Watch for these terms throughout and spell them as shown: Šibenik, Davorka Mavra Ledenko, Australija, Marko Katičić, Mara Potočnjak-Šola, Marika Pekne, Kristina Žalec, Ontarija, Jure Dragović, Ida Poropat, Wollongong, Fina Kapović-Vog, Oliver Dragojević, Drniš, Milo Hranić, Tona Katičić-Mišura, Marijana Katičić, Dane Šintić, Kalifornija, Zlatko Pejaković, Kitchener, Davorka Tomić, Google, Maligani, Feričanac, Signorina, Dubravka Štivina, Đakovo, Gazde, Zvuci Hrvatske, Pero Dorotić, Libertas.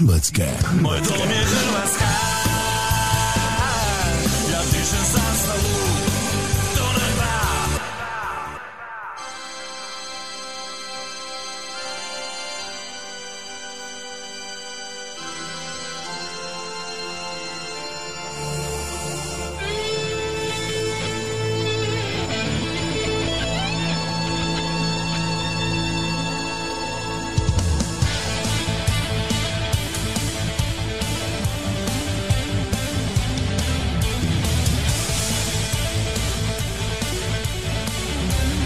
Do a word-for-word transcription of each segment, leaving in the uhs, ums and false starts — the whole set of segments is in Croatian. Hrvatske. Moj dom je Hrvatska. Ja pišem zastavu. To ne da.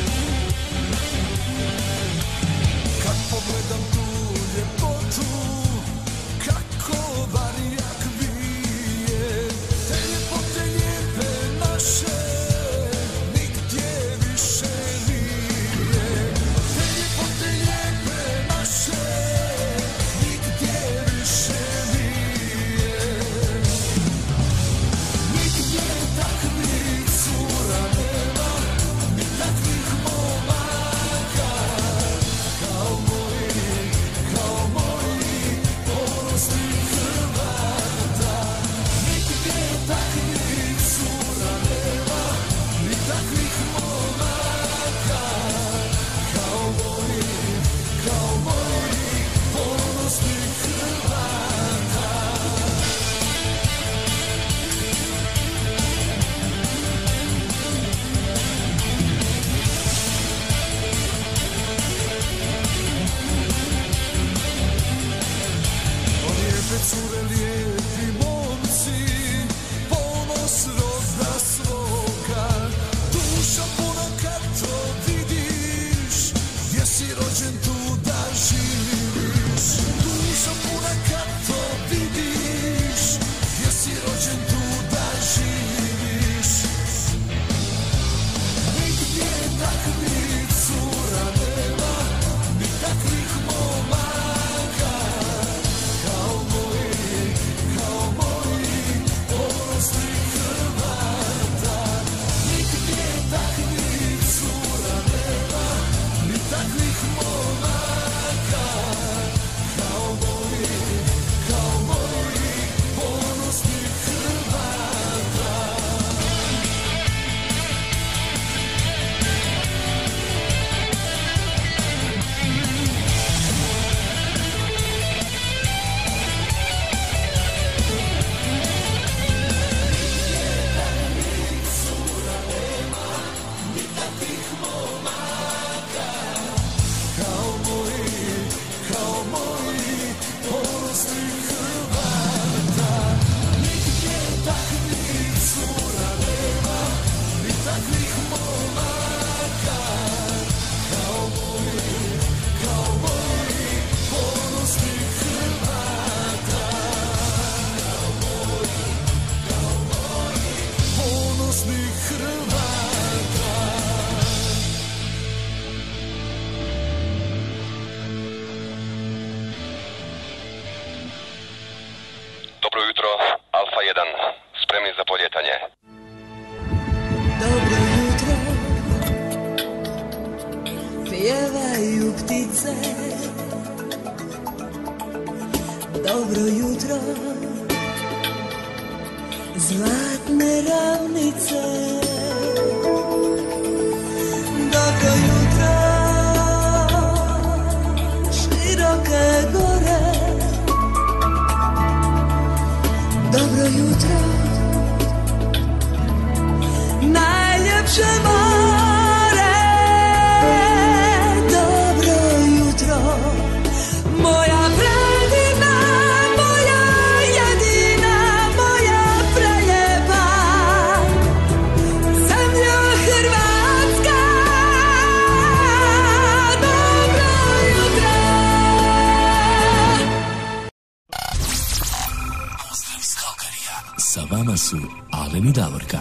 Sam Davorka.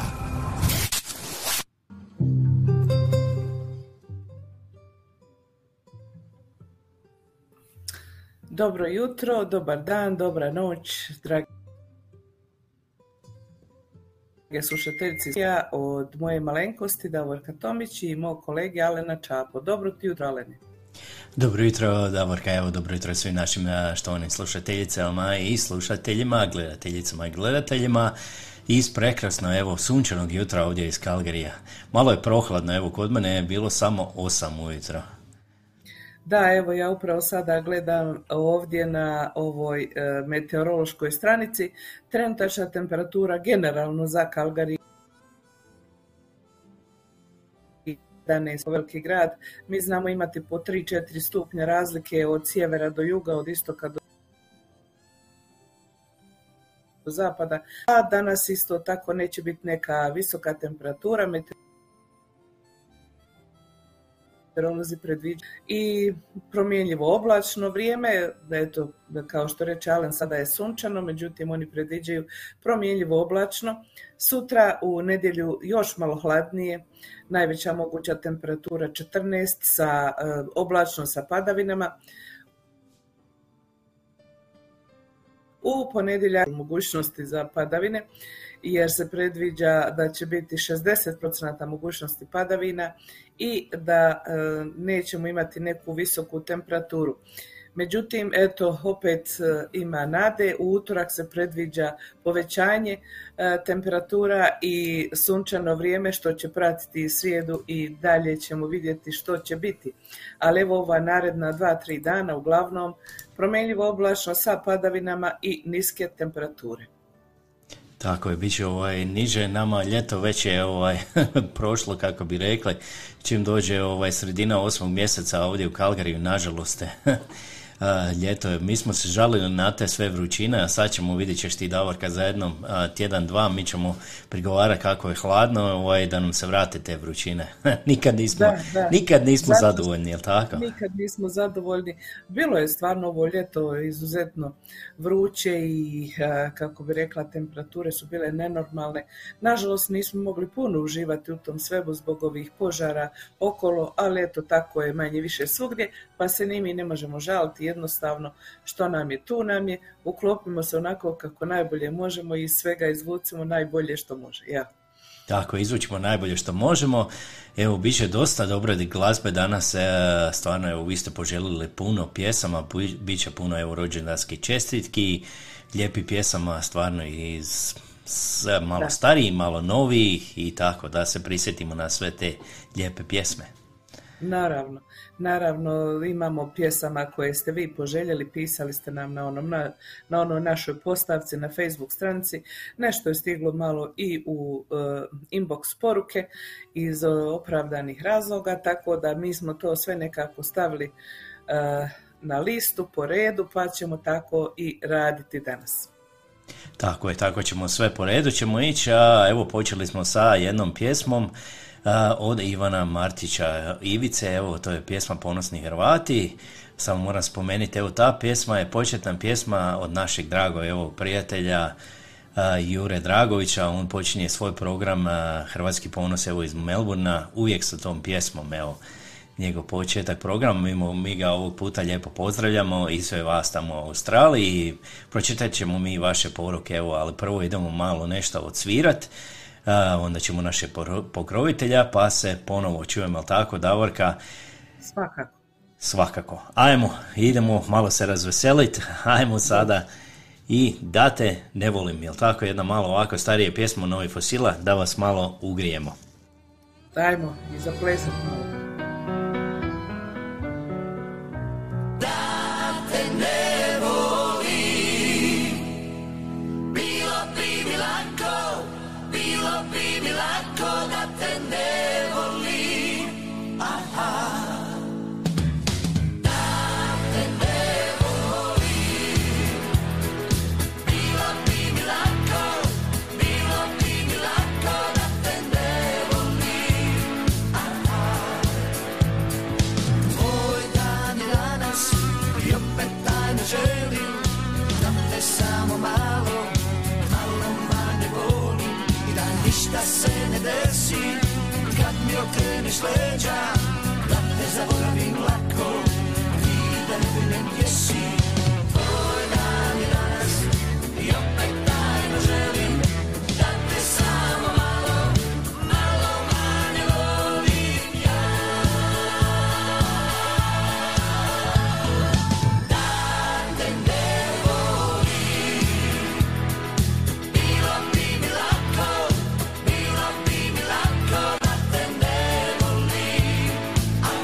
Dobro jutro, dobar dan, dobra noć, dragi slušateljci od moje malenkosti Davorka Tomić i mog kolege Alena Čapo. Dobro ti jutro, Alene. Dobro jutro, Davorka, evo dobro jutro svim našim štovanim slušateljicama i slušateljima, gledateljicama i gledateljima iz prekrasno, evo, sunčanog jutra ovdje iz Calgaryja. Malo je prohladno, evo, kod mene je bilo samo osam ujutro. Da, evo, ja upravo sada gledam ovdje na ovoj e, meteorološkoj stranici. Trenutačna temperatura generalno za Calgary jedanaest, veliki grad. Mi znamo imati po tri do četiri stupnje razlike od sjevera do juga, od istoka do zapada. A danas isto tako neće biti neka visoka temperatura. Meteorolozi predviđaju i promjenjivo oblačno vrijeme, eto, kao što reče Alen, sada je sunčano, međutim oni predviđaju promjenjivo oblačno. Sutra u nedjelju još malo hladnije, najveća moguća temperatura četrnaest sa e, oblačno sa padavinama. U ponedjeljak mogućnosti za padavine, jer se predviđa da će biti šezdeset posto mogućnosti padavina i da e, nećemo imati neku visoku temperaturu. Međutim, eto, opet e, ima nade, u utorak se predviđa povećanje e, temperatura i sunčano vrijeme što će pratiti srijedu i dalje ćemo vidjeti što će biti. Ali evo ova naredna dva do tri dana uglavnom promjenjivo oblačno sa padavinama i niske temperature. Tako je, bit će ovaj, niže, nama ljeto već je ovaj, prošlo, kako bi rekli, čim dođe ovaj, sredina osmog mjeseca ovdje u Calgaryju, nažalost, ljeto je. Mi smo se žalili na te sve vrućine, a sad ćemo, vidit ćeš ti, Davorka, za jednom tjedan, dva, mi ćemo prigovarati kako je hladno, ovaj, da nam se vrate te vrućine. Nikad nismo, da, da. Nikad nismo Zato, zadovoljni, jel tako? Nikad nismo zadovoljni. Bilo je stvarno ovo ljeto izuzetno vruće i, kako bi rekla, temperature su bile nenormalne. Nažalost, nismo mogli puno uživati u tom svemu zbog ovih požara okolo, ali eto, tako je manje više svugdje, pa se ni mi ne možemo žaliti. Jednostavno, što nam je, tu nam je, uklopimo se onako kako najbolje možemo i iz svega izvucimo najbolje što može. Ja. Tako, izvučimo najbolje što možemo. Evo, bit će dosta dobre glazbe danas, stvarno, evo, vi ste poželili puno pjesama, bit će puno, evo, rođendanskih čestitki, lijepi pjesama, stvarno, iz malo da. starijih, malo novih i tako, da se prisjetimo na sve te lijepe pjesme. Naravno, naravno imamo pjesama koje ste vi poželjeli, pisali ste nam na onom, na, na onoj našoj postavci, na Facebook stranici, nešto je stiglo malo i u e, inbox poruke iz opravdanih razloga, tako da mi smo to sve nekako stavili e, na listu po redu, pa ćemo tako i raditi danas. Tako je, tako ćemo sve po redu, ćemo ići, a evo počeli smo sa jednom pjesmom od Ivana Martića, Ivice, evo, to je pjesma Ponosni Hrvati. Samo moram spomenuti, evo, ta pjesma je početna pjesma od našeg dragog, evo, prijatelja uh, Jure Dragovića. On počinje svoj program uh, Hrvatski ponos, evo, iz Melburna, uvijek sa tom pjesmom, evo, njegov početak programa. Mi, mi ga ovog puta lijepo pozdravljamo i sve vas tamo u Australiji. Pročitat ćemo mi vaše poruke, evo, ali prvo idemo malo nešto odsvirat. Uh, onda ćemo naše pokrovitelja, pa se ponovo čujemo, tako, Davorka? Svakako. Svakako. Ajmo, idemo malo se razveseliti, ajmo sada i da te ne volim, jel tako? Jedna malo ovako starije pjesma Novi fosila, da vas malo ugrijemo. Ajmo, i zaplesat malo. Da te ne volim, bilo bi mi lako, bilo bi mi lako da te ne volim, aha. Bilo bi mi lako da te ne volim, aha. ništa se ne desi, kad mi okreneš leđa, da te zaboravim lako, ti da ne vinem gdje si. Tvoj dan je danas i opet tajno želim da te samo malo, malo manje volim ja. Da te ne volim, bilo bi mi lako, bilo bi mi lako da te ne volim. Aha.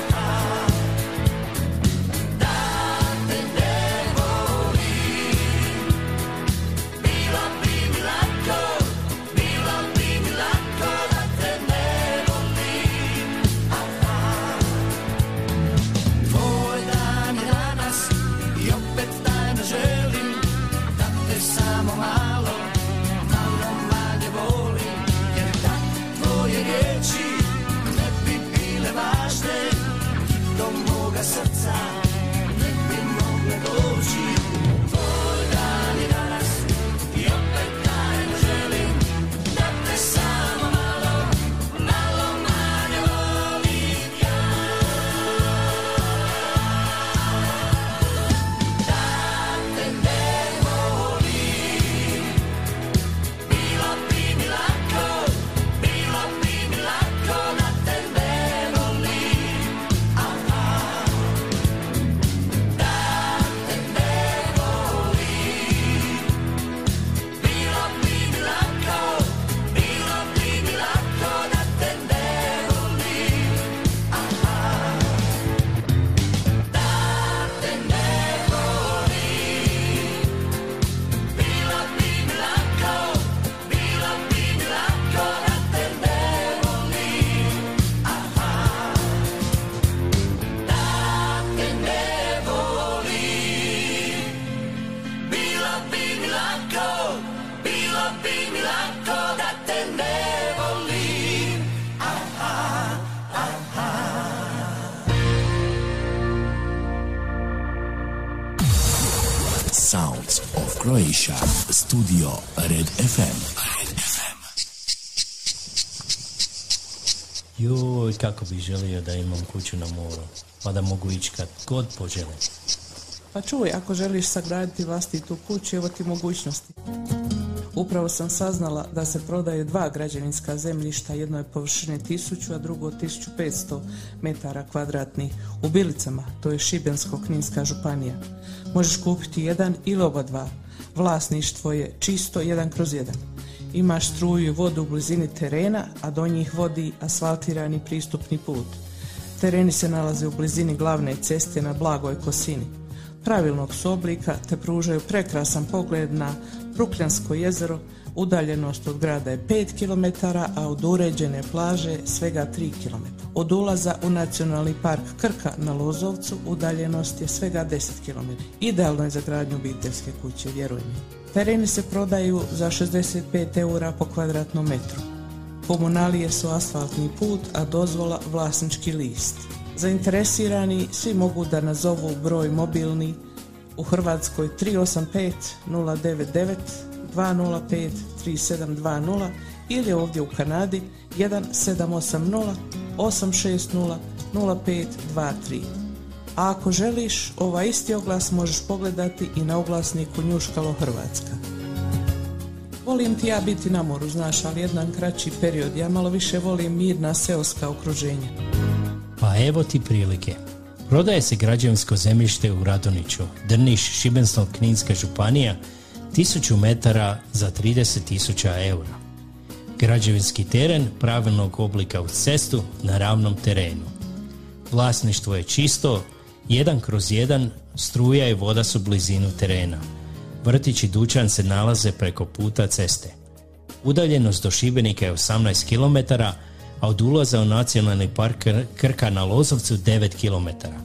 Da te ne volim, bilo bi mi lako, bilo bi mi lako da te ne volim. Aha. Tvoj dan je danas i opet tajno želim da te samo malo, malo manje volim, jer da tvoje riječi ne bi bile važne, do moga srca ne bi mogle doći. Tvoj dan je danas i opet tajno želim da te samo malo, malo manje volim ja. Da te ne volim, bilo bi mi lako, bilo bi mi lako da te ne volim. Aha. Da te ne volim, bilo bi mi lako, bilo bi mi lako da te ne volim. Aha. Da te ne volim, bilo bi mi lako, bilo bi mi lako da te ne volim. Aha. Da te ne volim, bilo bi mi lako, bilo bi mi lako da te ne volim. Aha, aha. Sounds of Croatia, Studio Red ef em. Red ef em. Joj, kako bi želio da imam kuću na moru, pa da mogu ići kad god poželim. Pa čuj, ako želiš sagraditi vlastitu kuću, evo ti mogućnosti. Upravo sam saznala da se prodaju dva građevinska zemljišta, jedno je površine tisuću, a drugo tisuću petsto metara kvadratnih u Bilicama, to je Šibensko-Kninska županija. Možeš kupiti jedan ili oba dva. Vlasništvo je čisto jedan kroz jedan. Imaš struju i vodu u blizini terena, a do njih vodi asfaltirani pristupni put. Tereni se nalaze u blizini glavne ceste na blagoj kosini. Pravilnog su oblika te pružaju prekrasan pogled na Brukljansko jezero, udaljenost od grada je pet kilometara, a od uređene plaže svega tri kilometra. Od ulaza u Nacionalni park Krka na Lozovcu udaljenost je svega deset kilometara. Idealno je za gradnju obiteljske kuće, vjeruj mi. Tereni se prodaju za šezdeset pet eura po kvadratnom metru. Komunalije su asfaltni put, a dozvola vlasnički list. Zainteresirani svi mogu da nazovu broj mobilni u Hrvatskoj tri osam pet nula devet devet dva nula pet tri sedam dva nula ili ovdje u Kanadi jedan sedam osam nula osam šest nula nula pet dva tri. A ako želiš, ovaj isti oglas možeš pogledati i na oglasniku Njuškalo Hrvatska. Volim ti ja biti na moru, znaš, ali jedan kraći period. Ja malo više volim mirna seoska okruženja. Pa evo ti prilike. Prodaje se građevinsko zemljište u Radoniću, Drniš, Šibensko-Kninska županija, tisuću metara za trideset tisuća eura. Građevinski teren pravilnog oblika uz cestu na ravnom terenu. Vlasništvo je čisto, jedan kroz jedan, struja i voda su blizinu terena. Vrtić i dućan se nalaze preko puta ceste. Udaljenost do Šibenika je osamnaest kilometara, a od ulaza u Nacionalni park Krka na Lozovcu devet kilometara.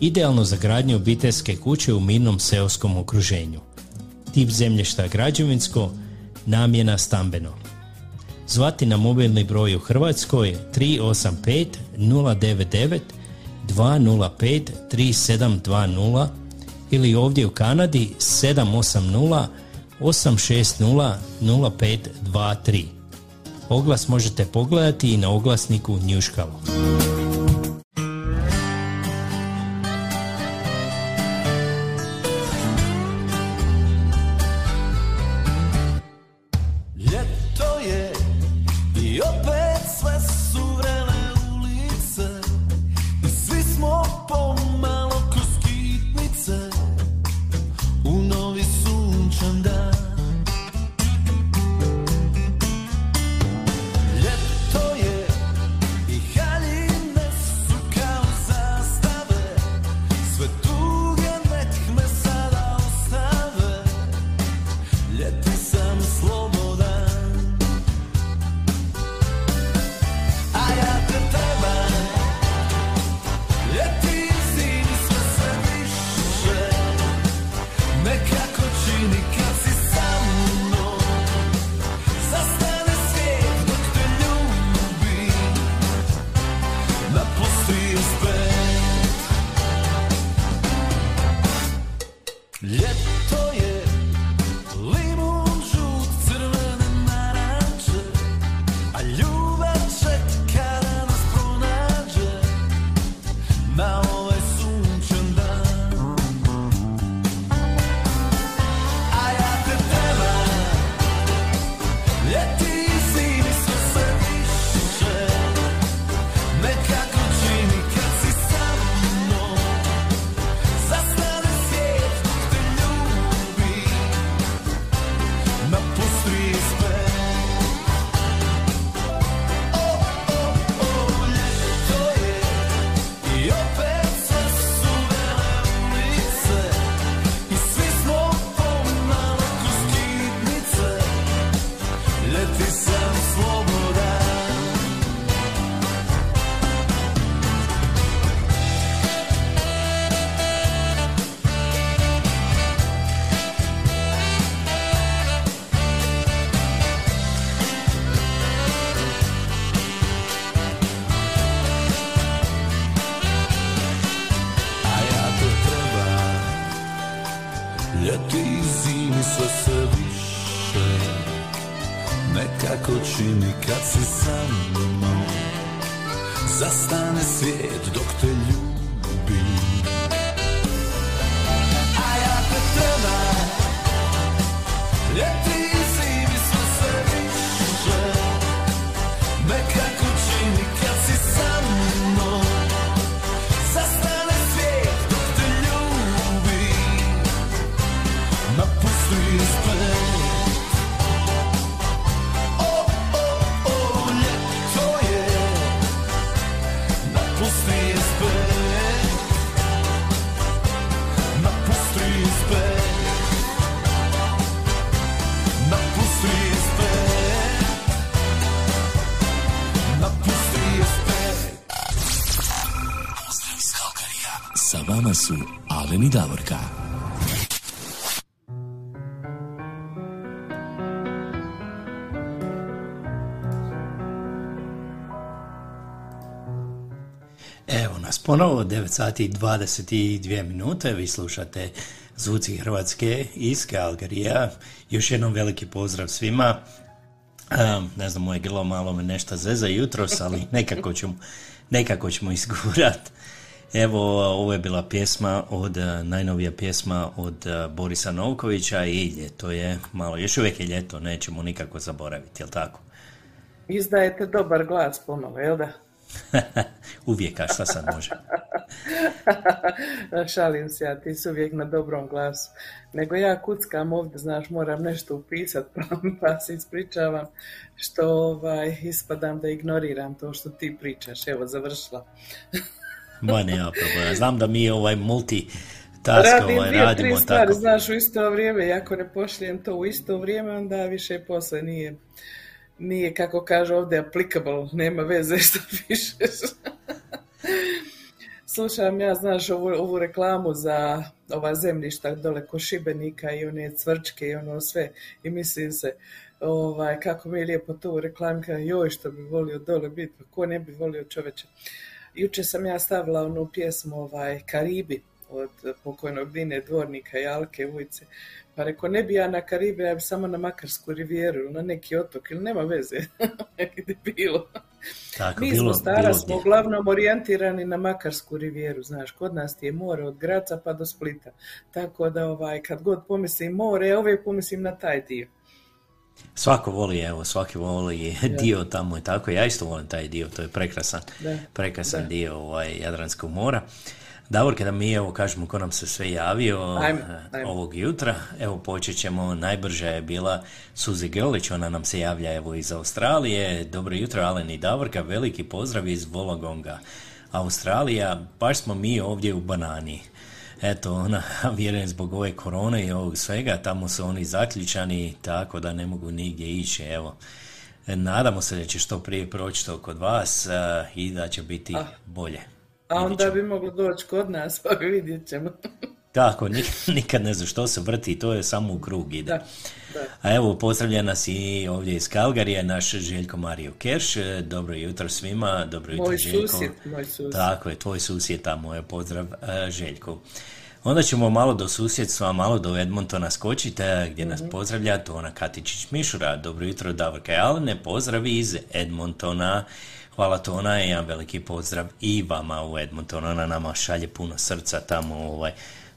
Idealno za gradnju obiteljske kuće u mirnom seoskom okruženju. Tip zemljišta građevinsko, namjena stambeno. Zvati na mobilni broj u Hrvatskoj tri osam pet nula devet devet dva nula pet tri sedam dva nula ili ovdje u Kanadi sedam osam nula osam šest nula nula pet dva tri. Oglas možete pogledati i na oglasniku Njuškalo. Aleni Davorka. Evo nas ponovo, devet sati i dvadeset dvije minute, vi slušate Zvuci Hrvatske iz Calgaryja. Još jednom veliki pozdrav svima. Um, ne znam, moje grlo malo me nešto zeza jutros, ali nekako ćemo, nekako ćemo isgurat. Evo, ovo je bila pjesma od, najnovija pjesma od Borisa Novkovića i ljeto je malo, još uvijek je ljeto, nećemo nikako zaboraviti, jel tako? Izdajete dobar glas pomalo, jel da? Uvijek, a šta sad može? Šalim se, a ti si uvijek na dobrom glasu. Nego ja kuckam ovdje, znaš, moram nešto upisat, pa, pa se ispričavam što ovaj, ispadam da ignoriram to što ti pričaš. Evo, završila. Ma nema problema, znam da mi ovaj multitask Radim ovaj, radimo tri stvari, tako. Znaš, u isto vrijeme, i ako ne pošljem to u isto vrijeme, onda više posle nije, nije kako kaže ovdje applicable, nema veze što pišeš. Slušam ja, znaš, ovu, ovu reklamu za ova zemljišta dole ko Šibenika i one cvrčke i ono sve, i mislim se, ovaj, kako mi je lijepo to u reklamka, joj što bi volio dole biti, ko ne bi volio čoveče. Juče sam ja stavila onu pjesmu ovaj, Karibi od pokojnog Dine Dvornika i Alke Vujce. Pa rekao, ne bi ja na Karibe, ja bi samo na Makarsku rivijeru ili na neki otok, ili nema veze, negdje bilo. Tako, mi smo stara, smo uglavnom orijentirani na Makarsku rivijeru, znaš, kod nas je more od Graca pa do Splita. Tako da ovaj, kad god pomislim more, uvijek pomislim na taj dio. Svako voli, evo, svaki voli dio tamo i tako, ja isto volim taj dio, to je prekrasan, da, prekrasan da. dio ovaj, Jadranskog mora. Davor, kada mi evo kažemo ko nam se sve javio ajme, ajme. ovog jutra, evo počet ćemo, najbrža je bila Suzi Grlić, ona nam se javlja evo iz Australije. Dobro jutro Alen i Davorka, veliki pozdrav iz Wollongonga, Australija, baš smo mi ovdje u banani. Eto, ona, vjerujem zbog ove korone i ovog svega, tamo su oni zaključani, tako da ne mogu nigdje ići, evo. Nadamo se da će što prije proći to kod vas uh, i da će biti ah. bolje. A onda bi moglo doći kod nas, pa vidjet ćemo. Tako, nikad ne znam što se vrti, to je samo u krug ide. Da, da. A evo, pozdravlja nas i ovdje iz Calgaryja, naš Željko Mario Kerš. Dobro jutro svima, dobro jutro moj Željko. Susjed, moj susjed. Tako je, tvoj susjed tamo je, pozdrav Željko. Onda ćemo malo do susjedstva, malo do Edmontona skočite, gdje nas mm-hmm. pozdravlja Tona Katičić-Mišura. Dobro jutro, Davorka i Alene, pozdravi iz Edmontona. Hvala Tona i jedan veliki pozdrav i vama u Edmontonu, ona nama šalje puno srca tamo. Ovaj.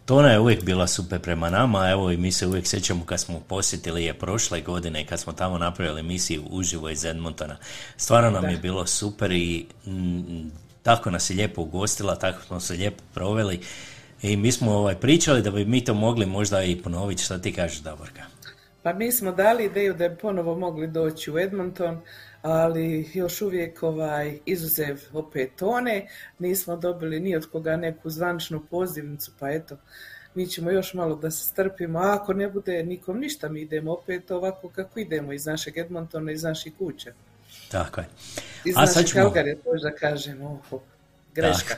Tona je uvijek bila super prema nama, evo i mi se uvijek sjećamo kad smo posjetili je prošle godine, kad smo tamo napravili emisiju uživo iz Edmontona. Stvarno nam da. je bilo super i m, tako nas je lijepo ugostila, tako smo se lijepo proveli i mi smo ovaj, pričali da bi mi to mogli možda i ponoviti, šta ti kažeš Davorka? Pa mi smo dali ideju da je ponovo mogli doći u Edmonton, ali još uvijek ovaj, izuzev opet Tone, nismo dobili ni od koga neku zvančnu pozivnicu, pa eto, mi ćemo još malo da se strpimo, a ako ne bude nikom ništa, mi idemo opet ovako kako idemo, iz našeg Edmontona, iz naših kuća. Tako je. Iz našeg ćemo... Calgaryja, to da kažemo, ovo. Greška.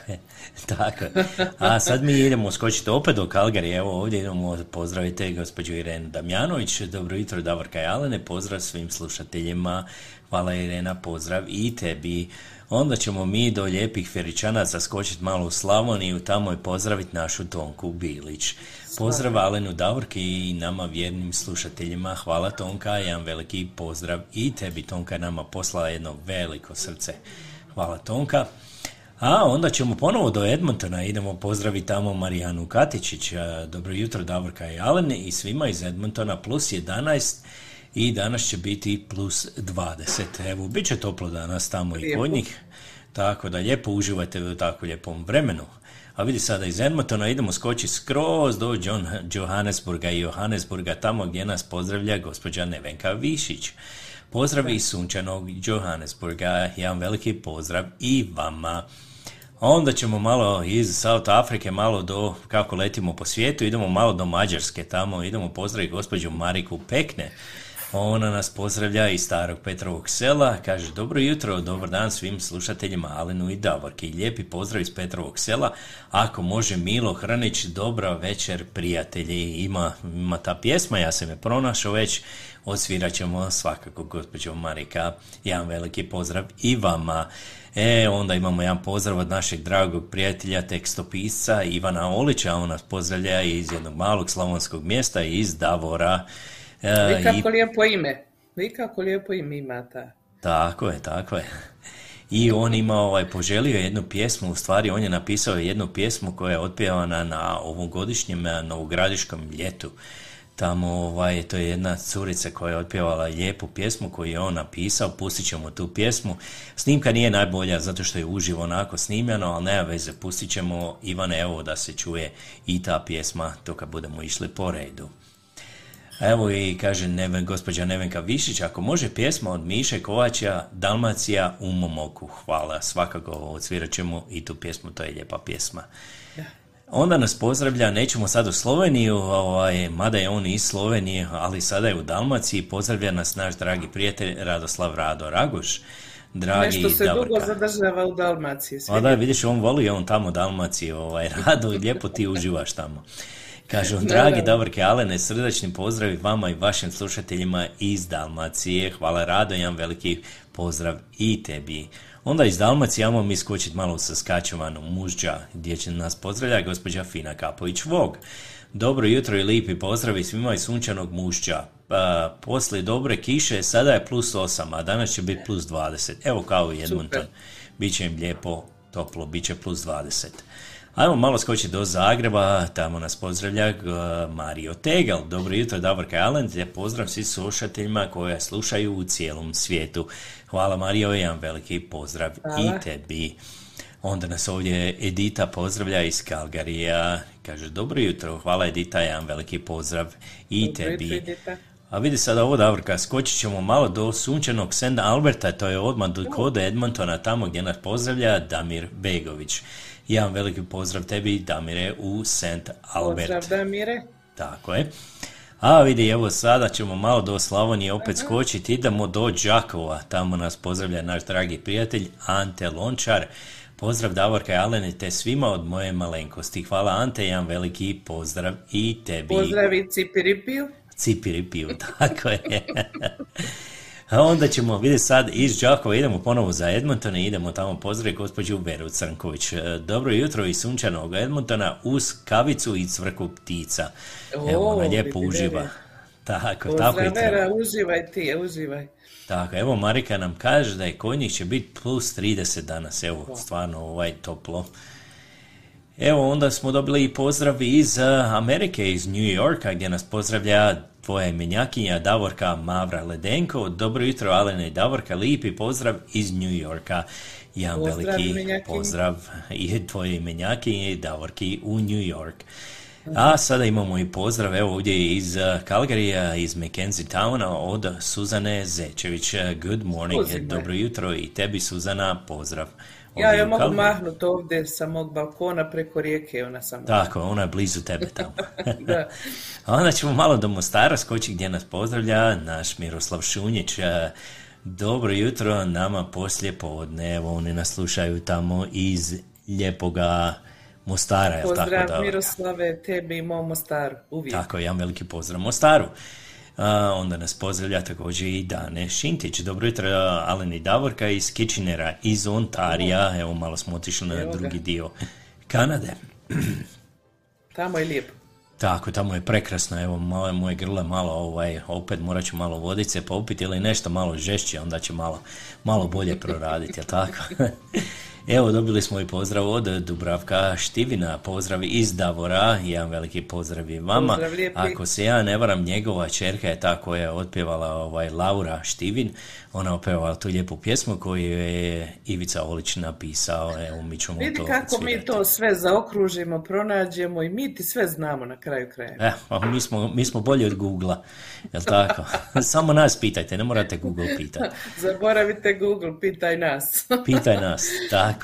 Tako, tako. A sad mi idemo skočiti opet do Calgaryja, evo ovdje idemo pozdraviti gospođu Irenu Damjanović, dobro jutro Davorka i Alene, pozdrav svim slušateljima, hvala Irena, pozdrav i tebi. Onda ćemo mi do lijepih Feričanaca skočiti malo u Slavoniju, tamo je pozdraviti našu Tonku Bilić. Pozdrav Alenu Davorki i nama vjernim slušateljima, hvala Tonka, jedan veliki pozdrav i tebi, Tonka je nama poslala jedno veliko srce, hvala Tonka. A onda ćemo ponovo do Edmontona, idemo pozdraviti tamo Marijanu Katičić, dobro jutro Davorka i Alen i svima iz Edmontona, plus jedanaest i danas će biti plus dvadeset, evo bit će toplo danas tamo lijepo. I kod njih, tako da lijepo uživajte u tako lijepom vremenu. A vidi sada iz Edmontona idemo skoči skroz do John, Johannesburga i Johannesburga tamo gdje nas pozdravlja gospođa Nevenka Višić. Pozdrav iz sunčanog Johannesburga, jedan veliki pozdrav i vama. Onda ćemo malo iz South Afrike, malo do, kako letimo po svijetu, idemo malo do Mađarske tamo, idemo pozdraviti gospođu Mariku Pekne. Ona nas pozdravlja iz starog Petrovog sela, kaže dobro jutro, dobar dan svim slušateljima Alenu i Davorki. Lijepi pozdrav iz Petrovog sela, ako može Milo Hrnić, dobra večer prijatelji. Ima, ima ta pjesma, ja sam je pronašao već, odsvirat ćemo svakako gospođo Marika, jedan veliki pozdrav i vama. E, onda imamo jedan pozdrav od našeg dragog prijatelja, tekstopisca Ivana Olića, on nas pozdravlja iz jednog malog slavonskog mjesta, iz Davora. E, Nikako i... lijepo ime, Nikako lijepo ime ima ta. Tako je, tako je. I on ima, ovaj, poželio jednu pjesmu, u stvari on je napisao jednu pjesmu koja je otpjevana na ovogodišnjem novogradiškom ljetu. Tamo, ovaj, to je jedna curica koja je otpjevala lijepu pjesmu koju je on napisao, pustit ćemo tu pjesmu. Snimka nije najbolja zato što je uživo onako snimljeno, ali nema veze, pustit ćemo Ivane, evo da se čuje i ta pjesma to kad budemo išli po redu. Evo i kaže Neven, gospođa Nevenka Višić, ako može pjesma od Miše Kovača, Dalmacija u mom oku. Hvala, svakako odsvirat ćemo i tu pjesmu, to je lijepa pjesma. Onda nas pozdravlja, nećemo sad u Sloveniju, ovaj, mada je on iz Slovenije, ali sada je u Dalmaciji, pozdravlja nas naš dragi prijatelj Radoslav Rado Raguš. Dragi Nešto se Davorka. Dugo zadržava u Dalmaciji. A da, vidiš, on voli on tamo u Dalmaciji, ovaj, Rado, lijepo ti uživaš tamo. Kažu, dragi Davorke Alene, srdačni pozdrav vama i vašim slušateljima iz Dalmacije. Hvala Rado, jedan veliki pozdrav i tebi. Onda iz Dalmacije imamo mi skočiti malo u Saskačevanu, Mužđa, gdje će nas pozdravlja gospođa Fina Kapović-Vog. Dobro jutro i lipi pozdravi svima iz sunčanog Mužđa. Uh, poslije dobre kiše sada je plus osam, a danas će biti plus dvadeset. Evo kao i Edmonton. Biće im lijepo, toplo, bit će plus dvadeset. Ajmo malo skočiti do Zagreba, tamo nas pozdravlja uh, Mario Tegal. Dobro jutro, Davorka i Alen, te pozdrav svim slušateljima koje slušaju u cijelom svijetu. Hvala Mario, jedan veliki pozdrav. Hvala i tebi. Onda nas ovdje Edita pozdravlja iz Calgaryja, kaže dobro jutro, hvala Edita, jedan veliki pozdrav i dobro tebi. Jutro, Edita. A vidi sada ovo, Davorka, skočit ćemo malo do sunčanog Sent Alberta, to je odmah kod Edmontona, tamo gdje nas pozdravlja Damir Begović. Jedan veliki pozdrav tebi, Damire, u Sent Albert. Pozdrav, Damire. Tako je. A vidi, evo sada ćemo malo do Slavonije opet skočiti, idemo do Đakova, tamo nas pozdravlja naš dragi prijatelj Ante Lončar. Pozdrav Davorka i Alene te svima od moje malenkosti. Hvala Ante, jedan veliki pozdrav i tebi. Pozdrav i Cipiripiju. Cipiripiju, tako je. A onda ćemo vidjeti sad iz Đakova, idemo ponovo za Edmonton i idemo tamo pozdraviti gospođu Veru Crnković. Dobro jutro iz sunčanog Edmontona uz kavicu i cvrku ptica. Evo, ona lijepo uživa. Tako, pozdrav, tako i treba. Vera, uživaj ti, uživaj. Tako, evo Marika nam kaže da je kod njih će biti plus trideset danas, evo, stvarno ovaj toplo. Evo, onda smo dobili i pozdrav iz Amerike, iz New Yorka, gdje nas pozdravlja tvoja imenjakinja Davorka Mavra Ledenko. Dobro jutro, Alena i Davorka, lijepi pozdrav iz New Yorka. Jedan pozdrav, veliki imenjakinji. Pozdrav i tvoje imenjakinje i Davorki u New York. A sada imamo i pozdrav, evo ovdje iz Calgaryja, iz McKenzie Towna od Suzane Zečević. Good morning, Uzim, dobro jutro i tebi Suzana, pozdrav. Ovdje ja ja mogu mahnuti ovdje sa mog balkona preko rijeke, ona samo. Tako, ona je blizu tebe tamo. Da. A onda ćemo malo do Mostara skoči gdje nas pozdravlja naš Miroslav Šunjić. Dobro jutro nama poslije podne, evo oni nas slušaju tamo iz ljepoga Mostara, je li tako? Pozdrav Miroslave, tebi i mom Mostaru, uvijek. Tako, jedan veliki pozdrav Mostaru. A, onda nas pozdravlja također i Dane Šintić. Dobro jutro, Aleni Davorka iz Kitchenera, iz Ontarija. Evo, malo smo otišli na drugi dio Kanade. Tamo je lijepo. Tako, tamo je prekrasno. Evo, moje, moje grle malo, ovaj, opet morat ću malo vodice popiti ili nešto malo žešće, onda će malo, malo bolje proraditi, je li tako? Evo, dobili smo i pozdrav od Dubravka Štivina, pozdrav iz Davora, jedan veliki pozdrav i vama. Pozdrav, ako se ja ne varam, njegova čerka je ta koja je otpjevala ovaj, Laura Štivin, ona opjevala tu lijepu pjesmu koju je Ivica Olić napisao. Evo, mi ćemo vidi to kako svirati. Mi to sve zaokružimo, pronađemo i mi ti sve znamo na kraju krajeva. Eh, mi, smo, mi smo bolji od Google-a, jel tako? Samo nas pitajte, ne morate Google pitati. Zaboravite Google, pitaj nas. Pitaj nas, tako.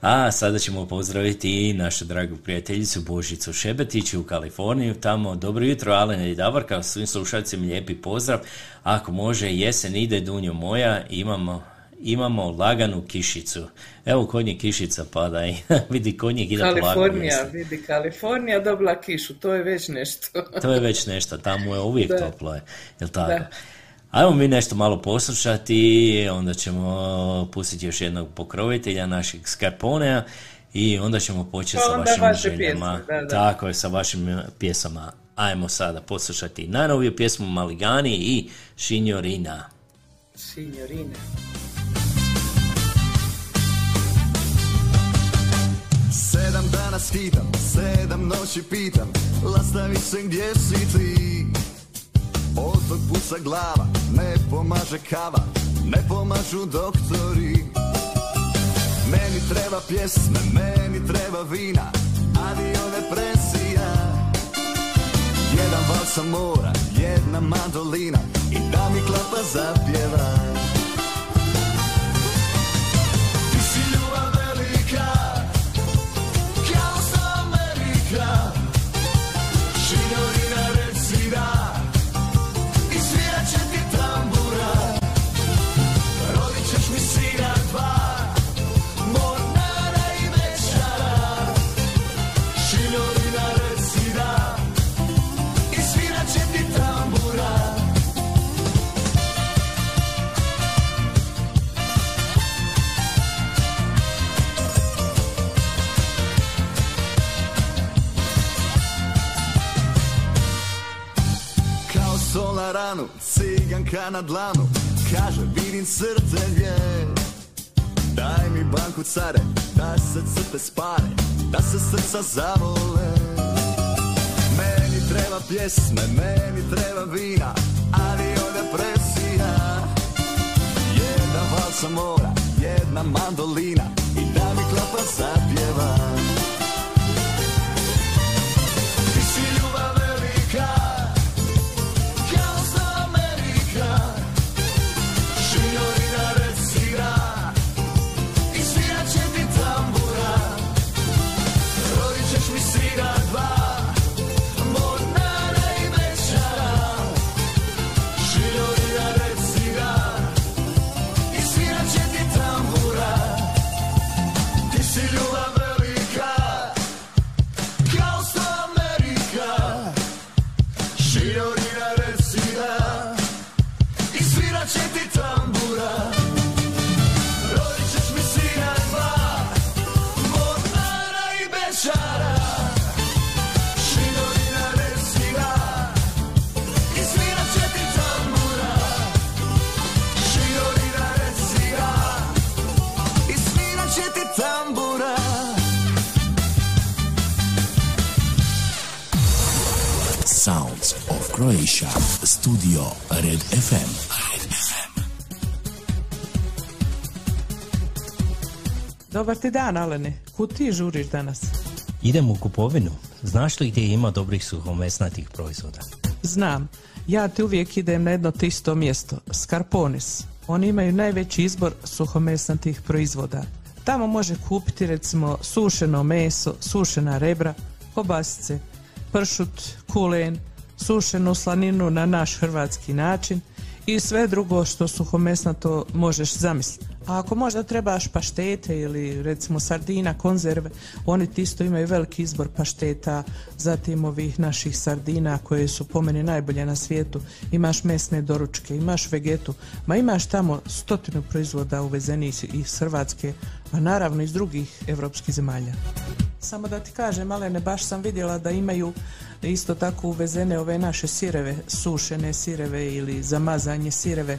A sada ćemo pozdraviti i našu dragu prijateljicu Božicu Šebetić u Kaliforniju, tamo dobro jutro Alena i Davorka, svim slušalcima lijepi pozdrav, ako može jesen ide dunjo moja, imamo, imamo laganu kišicu, evo kod nje kišica pada i vidi kod nje ide polako. Kalifornija, vidi Kalifornija dobila kišu, to je već nešto. To je već nešto, tamo je uvijek da. Toplo je, jel tako? Da. Ajmo mi nešto malo poslušati, onda ćemo pustiti još jednog pokrovitelja našeg Skarponea i onda ćemo početi sa vašim željama. Pjesme, da, da. Tako je, sa vašim pjesama. Ajmo sada poslušati najnoviju pjesmu Maligani i Signorina. Signorina. Sedam dana skitam, sedam noći pitam, lastavi se gdje si ti. Od tog puca glava, ne pomaže kava, ne pomažu doktori. Meni treba pjesme, meni treba vina, adio depresija. Jedan val sa mora, jedna mandolina i da mi klapa zapjeva. Ti si ljubav velika, kao sa Amerika. Signorina, reci da. Ruka na dlanu, kaže vidim srcelje. Daj mi banku care, da se crte spare, da se srca zavole. Meni treba pjesme, meni treba vina, ali o depresija. Jedna valsa mora, jedna mandolina i da mi klapa zapjeva. Ti si ljubav velika. Sounds of Croatia, Studio Red F M. Red F M. Dobar ti dan, Alene. Kud ti žuriš danas? Idem u kupovinu. Znaš li gdje ima dobrih suhomesnatih proizvoda? Znam. Ja ti uvijek idem na jedno tisto mjesto, Skarponis. Oni imaju najveći izbor suhomesnatih proizvoda. Tamo može kupiti recimo sušeno meso, sušena rebra, kobasice, pršut, kulen, sušenu slaninu na naš hrvatski način i sve drugo što suhomesnato možeš zamisliti. A ako možda trebaš paštete ili recimo sardina, konzerve, oni ti isto imaju veliki izbor pašteta, zatim ovih naših sardina koje su po meni najbolje na svijetu. Imaš mesne doručke, imaš vegetu, ma imaš tamo stotinu proizvoda uvezenih iz Hrvatske, a naravno iz drugih evropskih zemalja. Samo da ti kažem, Alene, baš sam vidjela da imaju isto tako uvezene ove naše sireve, sušene sireve ili zamazanje sireve.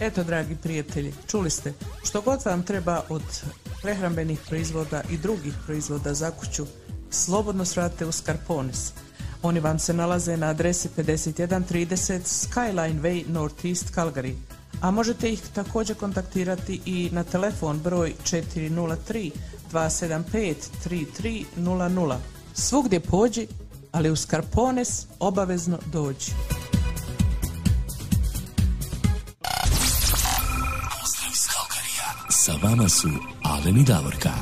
Eto, dragi prijatelji, čuli ste, što god vam treba od prehrambenih proizvoda i drugih proizvoda za kuću, slobodno svratite u Skarponis. Oni vam se nalaze na adresi pedeset jedan trideset Skyline Way, Northeast Calgary. A možete ih također kontaktirati i na telefon broj četiri nula tri, dva sedam pet, tri tri nula nula. Svugdje pođi, ali u Skarpones obavezno dođi. Pozdrav iz Kalkarija. Sa vama su Alen i Davorka.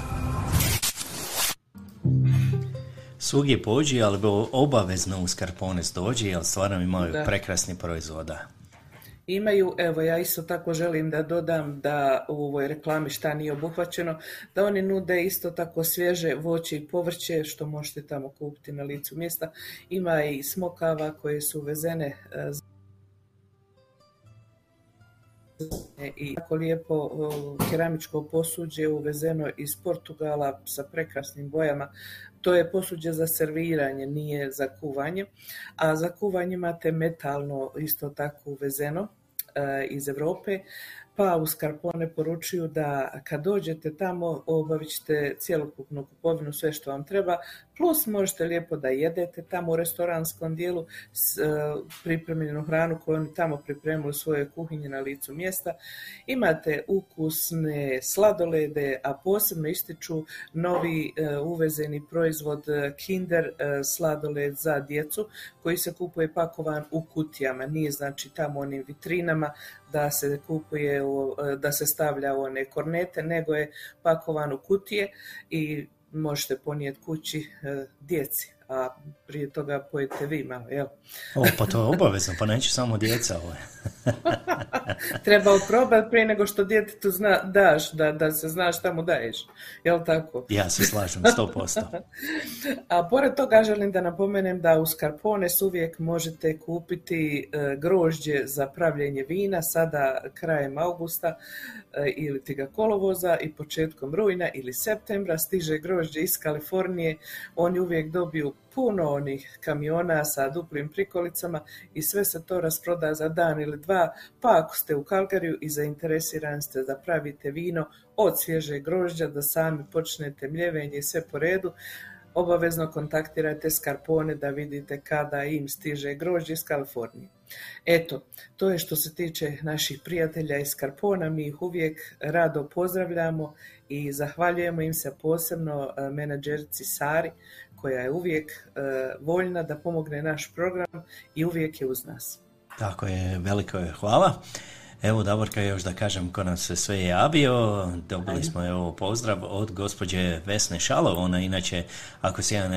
Svugdje pođi, ali obavezno u Skarpones dođi, jer stvarno imaju da. Prekrasni proizvoda. Imaju, evo ja isto tako želim da dodam da u ovoj reklami šta nije obuhvaćeno, da oni nude isto tako svježe voće i povrće što možete tamo kupiti na licu mjesta. Ima i smokava koje su uvezene. I tako lijepo keramičko posuđe uvezeno iz Portugala sa prekrasnim bojama. To je posuđe za serviranje, nije za kuvanje. A za kuvanje imate metalno isto tako uvezeno iz Europe. Pa u Skarpone poručuju da kad dođete tamo obavit ćete cjelokupnu kupovinu, sve što vam treba, plus možete lijepo da jedete tamo u restoranskom dijelu s pripremljenu hranu koju oni tamo pripremili u svojoj kuhinji na licu mjesta. Imate ukusne sladolede, a posebno ističu novi uvezeni proizvod Kinder sladoled za djecu koji se kupuje pakovan u kutijama, nije znači tamo onim vitrinama da se kupuje, da se stavlja one kornete, nego je pakovan u kutije i možete ponijeti kući djeci, a prije toga pojete vi malo, jel? O, pa to je obavezno, pa neću samo djeca ovo. Treba oprobati prije nego što djetetu zna, daš, da, da se znaš šta mu daješ, jel tako? Ja se slažem, sto posto. A pored toga želim da napomenem da u Skarpones uvijek možete kupiti grožđe za pravljenje vina, sada krajem augusta ili tiga kolovoza i početkom rujna ili septembra stiže grožđe iz Kalifornije, oni uvijek dobiju puno onih kamiona sa duplim prikolicama i sve se to rasproda za dan ili dva, pa ako ste u Calgaryju i zainteresirani ste da pravite vino od svježeg grožđa, da sami počnete mljevenje i sve po redu, obavezno kontaktirajte Skarpone da vidite kada im stiže grožđe iz Kalifornije. Eto, to je što se tiče naših prijatelja iz Skarpona, mi ih uvijek rado pozdravljamo i zahvaljujemo im se, posebno menadžerici Sari, koja je uvijek e, voljna da pomogne naš program i uvijek je uz nas. Tako je, veliko je hvala. Evo Davorka, još da kažem ko nam se sve javio, dobili smo evo pozdrav od gospođe Vesne Šalov, ona inače, ako se ja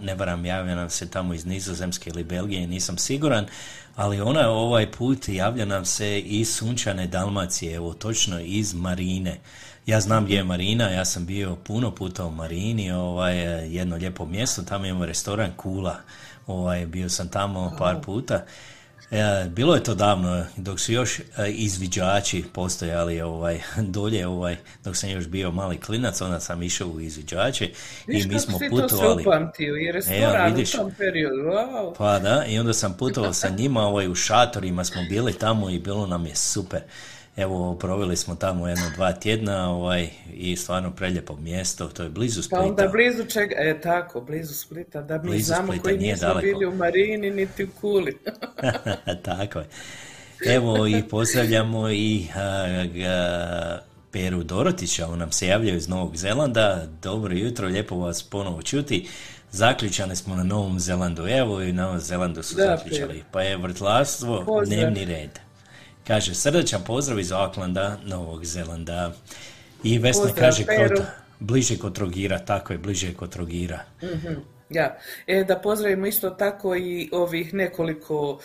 ne varam, javlja nam se tamo iz Nizozemske ili Belgije, nisam siguran, ali ona ovaj put javlja nam se iz sunčane Dalmacije, evo točno iz Marine. Ja znam gdje je Marina, ja sam bio puno puta u Marini, ovaj, jedno lijepo mjesto, tamo imamo restoran Kula, ovaj, bio sam tamo par puta. E, bilo je to davno, dok su još izviđači postojali ovaj, dolje, ovaj, dok sam još bio mali klinac, onda sam išao u izviđače i mi smo putovali. E, ja, vidiš, u tom periodu, wow. Pa da, i onda sam putovao sa njima, ovaj, u šatorima smo bili tamo i bilo nam je super. Evo, proveli smo tamo jedno dva tjedna ovaj, i stvarno preljepo mjesto, to je blizu Splita. Pa onda blizu čega, e tako, blizu Splita, da mi blizu znamo Splita, koji nismo daleko. Bili u Marini niti u Kuli. Tako je. Evo i pozdravljamo i a, a, Peru Dorotića, on nam se javlja iz Novog Zelanda. Dobro jutro, lijepo vas ponovo čuti. Zaključani smo na Novom Zelandu, evo i na Novom Zelandu su da, zaključali, Peru. Pa je vrtlarstvo pozdrav. Dnevni red. Kaže, srdačan pozdrav iz Aucklanda, Novog Zelanda. I Vesna pozdrav, kaže, kod, bliže kod Trogira, tako je, bliže kod Trogira. Mm-hmm. Ja. E, da pozdravimo isto tako i ovih nekoliko uh,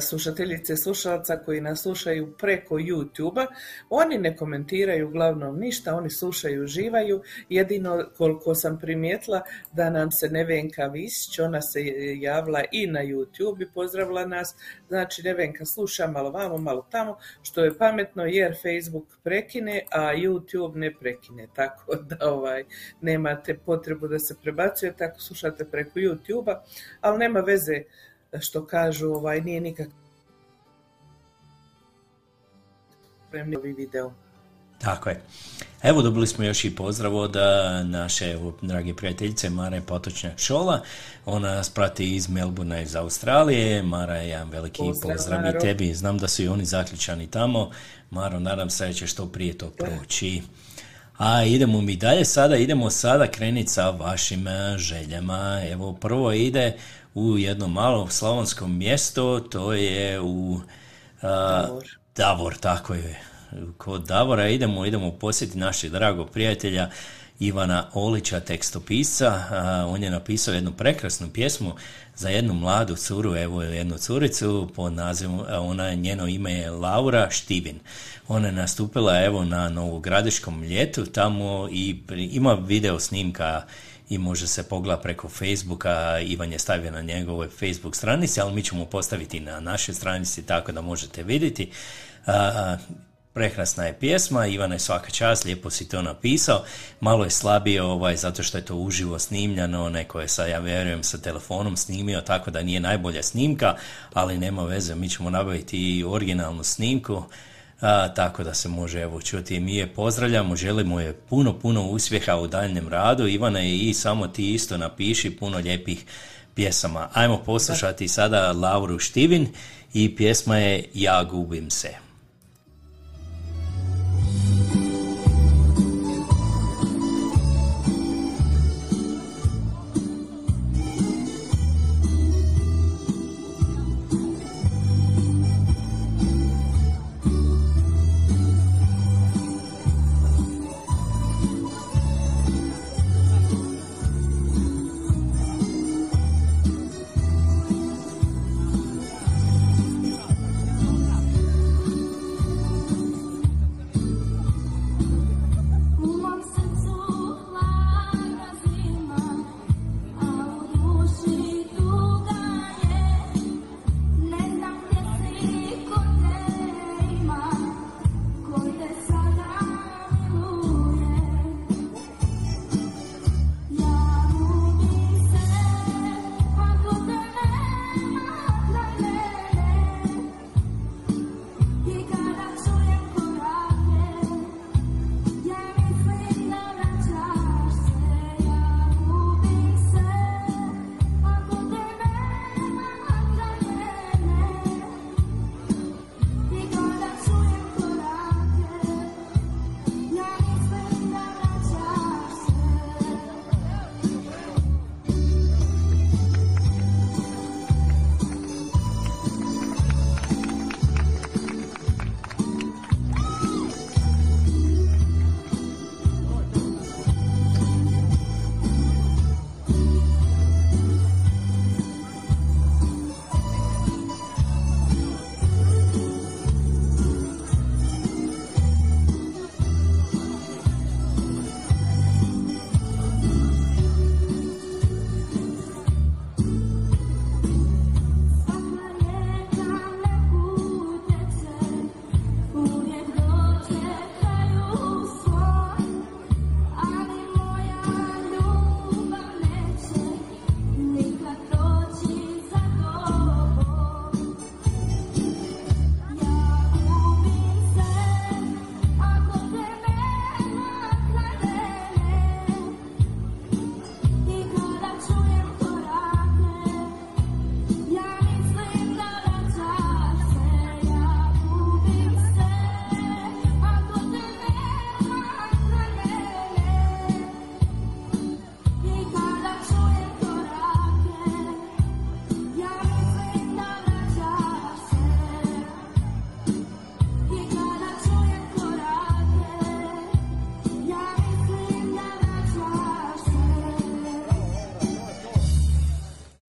slušateljice, slušalaca koji nas slušaju preko YouTube-a. Oni ne komentiraju uglavnom ništa, oni slušaju, uživaju. Jedino koliko sam primijetila da nam se Nevenka Višić, ona se javila i na YouTube i pozdravila nas. Znači Nevenka sluša malo vamo, malo tamo, što je pametno jer Facebook prekine, a YouTube ne prekine. Tako da ovaj, nemate potrebu da se prebacujete ako slušate preko YouTube-a, ali nema veze što kažu, ovaj, nije nikak premni video. Tako je. Evo dobili smo još i pozdrav od naše drage prijateljice Mare Potočnjak-Šola. Ona nas prati iz Melbourna, iz Australije. Mara, jedan veliki pozdrav, pozdrav i tebi. Znam da su i oni zaključani tamo. Maro, nadam se da će što prije to proći. A idemo mi dalje sada, idemo sada krenuti sa vašim željama. Evo prvo ide u jedno malo slavonskom mjesto, to je u a, Davor. Davor, tako je. Kod Davora idemo, idemo posjetiti našeg dragog prijatelja Ivana Olića, tekstopisca. A, on je napisao jednu prekrasnu pjesmu za jednu mladu curu, evo jednu curicu pod nazivom, ona, njeno ime je Laura Štivin. Ona je nastupila evo na Novogradiškom ljetu tamo i ima video snimka i može se pogleda preko Facebooka, Ivan je stavio na njegovoj Facebook stranici, ali mi ćemo postaviti na našoj stranici tako da možete vidjeti. A, Prekrasna je pjesma, Ivane svaka čast, lijepo si to napisao, malo je slabije ovaj, zato što je to uživo snimljeno, neko je sa, ja vjerujem, sa telefonom snimio, tako da nije najbolja snimka, ali nema veze, mi ćemo nabaviti i originalnu snimku, a, tako da se može evo čuti. Mi je pozdravljamo, želimo je puno, puno uspjeha u daljnjem radu, Ivane, i samo ti isto napiši puno lijepih pjesama. Ajmo poslušati sada Lauru Štivin i pjesma je Ja gubim se.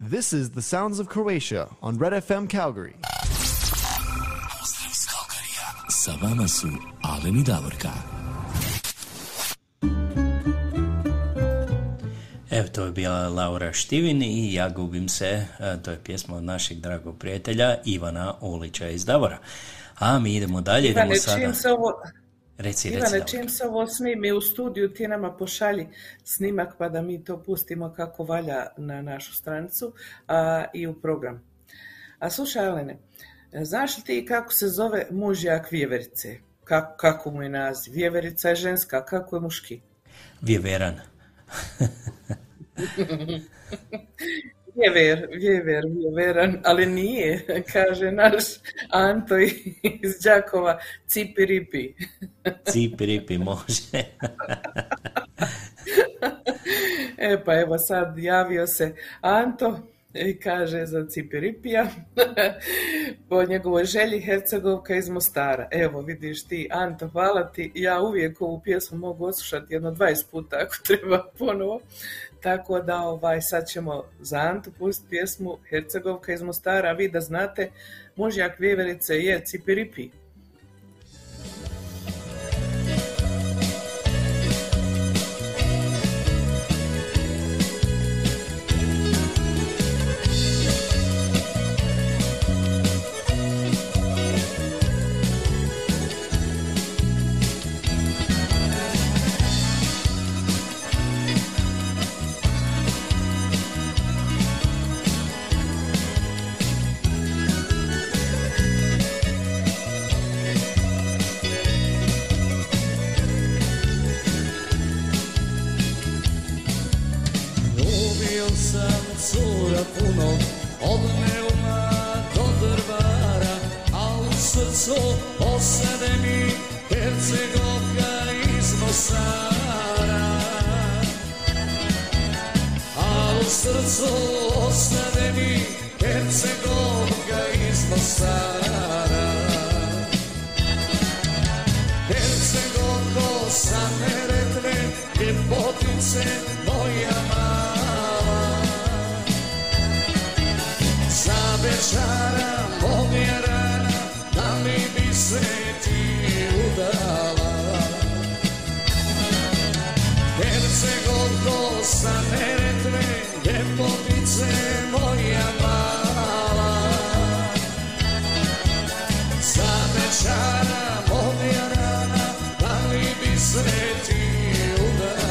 This is the Sounds of Croatia on Red F M Calgary. Pozdrav iz Calgaryja. Sa vama su Alen i Davorka. Evo, to je bila Laura Štivin i Ja gubim se. To je pjesma od našeg dragog prijatelja Ivana Olića iz Davora. A mi idemo dalje. Ivane, idemo sada. Čim se ovo... Reci, Ivane, reci, čim se ovo snimi u studiju, ti nama pošalji snimak pa da mi to pustimo kako valja na našu stranicu a, i u program. A slušaj, Alene, znaš li ti kako se zove mužjak vjeverice? Kako, kako mu je naziv? Vjeverica je ženska, kako je muški? Vjeveran. Vjever, vjever, vjeveran, ali nije, kaže naš Anto iz Đakova, cipiripi. Cipiripi može. E pa evo sad javio se Anto i kaže za cipiripija. Po njegovoj želji Hercegovka iz Mostara. Evo vidiš ti, Anto, hvala ti. Ja uvijek ovu pjesmu mogu odslušati jedno dvadeset puta ako treba ponovo. Tako da ovaj, sad ćemo za Antu pustiti pjesmu Hercegovka iz Mostara. Vi da znate, mužjak vjeverice je cipiripi. cura puno, od Neuma do Drvara, a u srcu osade mi Hercegovka iz Mostara. A u srcu osade mi Hercegovka iz Mostara. Hercegovko sa Neretve, ljepotice moja mala, za večara mog je rana, da li bi se ti udala? Hercegovko sa Neretve, ljepotice moja mala, za večara mog je rana, sreti udala.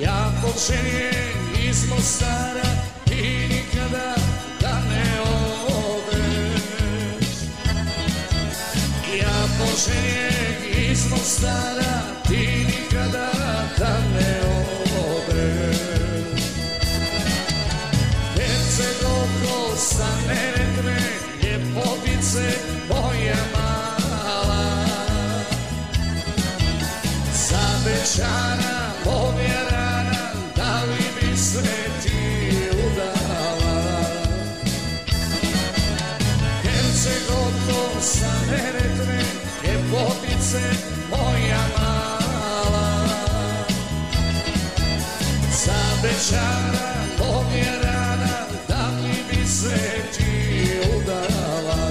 Ja počelje iz Mostara i nikada da ne odeš. Ja počelje iz Mostara i nikada da ne odeš. Hercegovko sa Neretve, ljepotice moja mala, za večara moja mala, za večara mog je rana, da li bi se ti udala?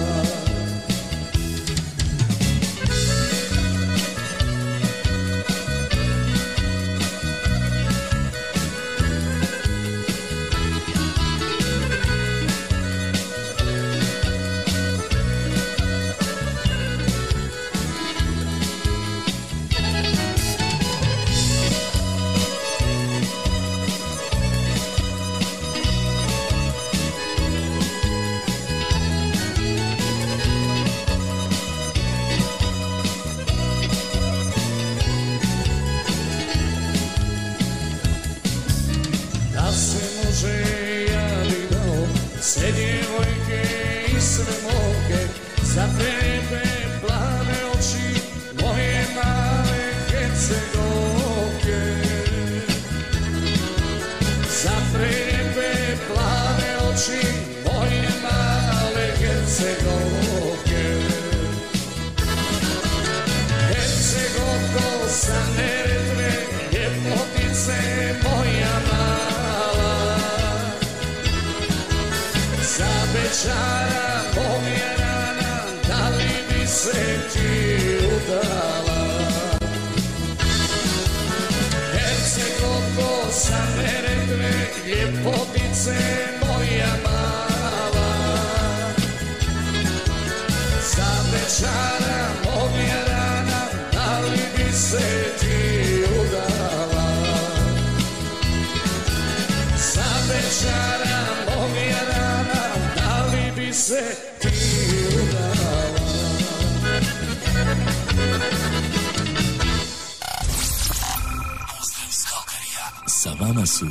Sa vama su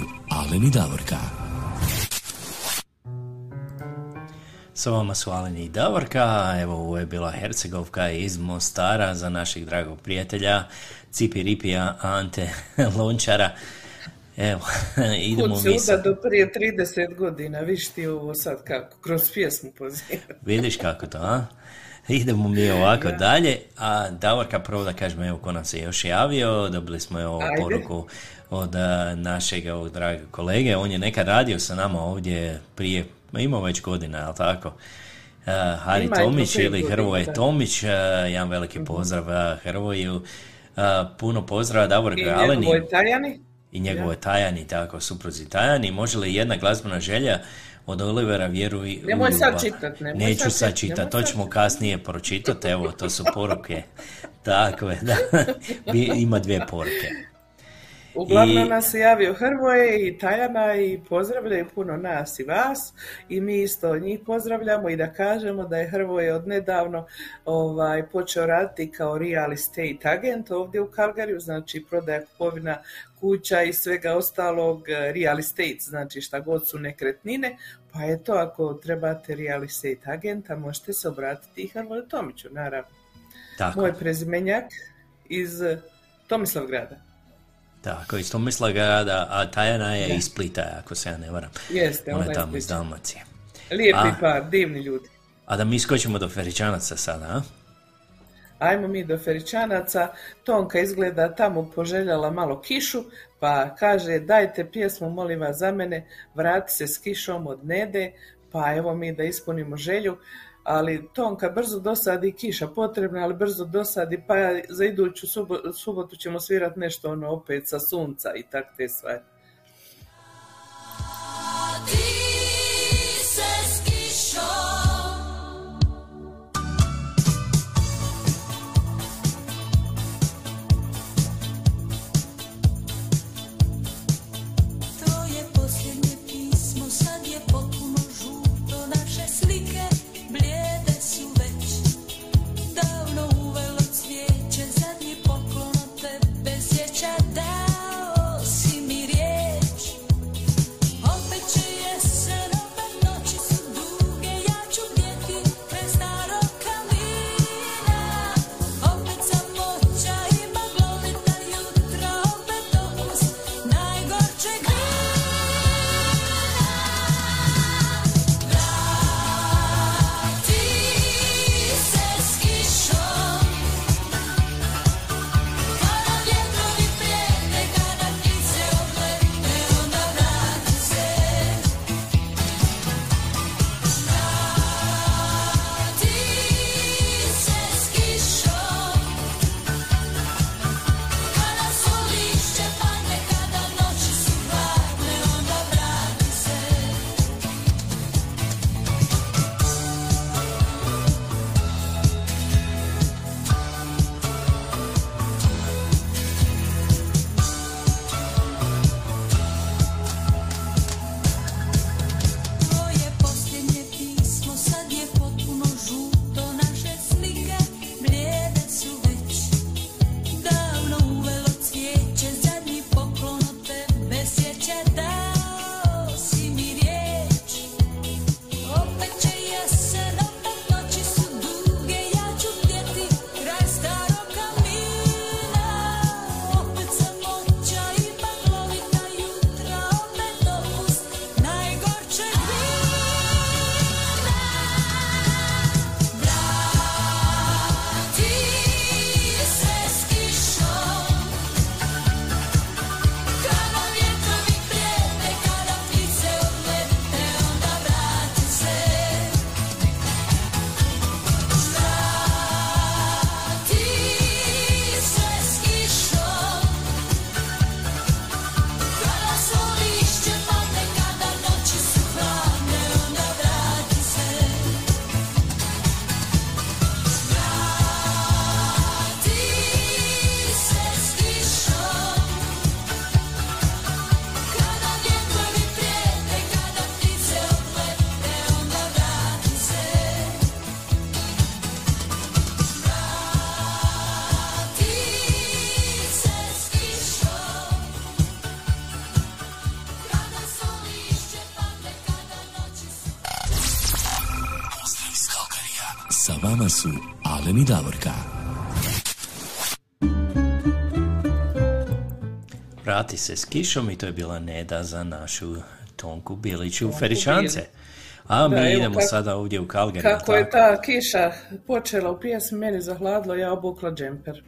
Alena i Davorka. Evo, ovo je bila Hercegovka iz Mostara za našeg dragog prijatelja Cipi Ripija Ante Lončara. Evo, idemo mi sad. Kud se uda do prije trideset godina, viš ti ovo sad kako, kroz pjesmu pozivam. Vidiš kako to, a? idemo mi ovako da. dalje, a Davorka prvo da kažemo evo ko nam se još javio, dobili smo evo Ajde. poruku od našeg ovog dragog kolege, on je nekad radio sa nama ovdje prije, imao već godina, ali tako? Uh, Hari Ima Tomić ili Hrvoje da. Tomić, uh, jedan veliki pozdrav uh, Hrvoju, uh, puno pozdrava Davorka i Aleni. Njegovoj Tajani. I njegovoj ja. Tajani, tako, supruzi Tajani. Može li jedna glazbena želja od Olivera vjeruj u ljubav? Sad čitat, Neću sad čitati, to ćemo kasnije pročitati, evo, to su poruke. Tako je, da. Ima dvije poruke. Uglavnom I... nas se javio Hrvoje i Tajana i pozdravljaju puno nas i vas i mi isto njih pozdravljamo i da kažemo da je Hrvoje odnedavno ovaj, počeo raditi kao real estate agent ovdje u Calgaryju, znači prodaja, kupovina kuća i svega ostalog real estate, znači šta god su nekretnine, pa eto ako trebate real estate agenta možete se obratiti i Hrvoju Tomiću, naravno. Tako. Moj prezimenjak iz Tomislavgrada. Tako, iz Tomislavgrada, a Tajana je iz Splita, ako se ja ne varam. Jeste, ona je tamo iz Dalmacije. Lijepi par, divni ljudi. A da mi skočimo do Feričanaca sada, a? Ajmo mi do Feričanaca. Tonka izgleda tamo poželjala malo kišu, pa kaže dajte pjesmu, molim vas, za mene, vrati se s kišom od Nede, pa evo mi da ispunimo želju. Ali Tonka brzo dosadi kiša potrebna, ali brzo dosadi, pa za iduću subo, subotu ćemo svirati nešto ono opet sa sunca i tak te stvari. Su Aleni Davorka. Vrati se s kišom i to je bila Neda za našu Tonku Biliću u Feričance. A mi da, idemo kako, sada ovdje u Calgary. Kako je ta kiša počela u pjesmi, meni zahladilo, ja obukla džemper.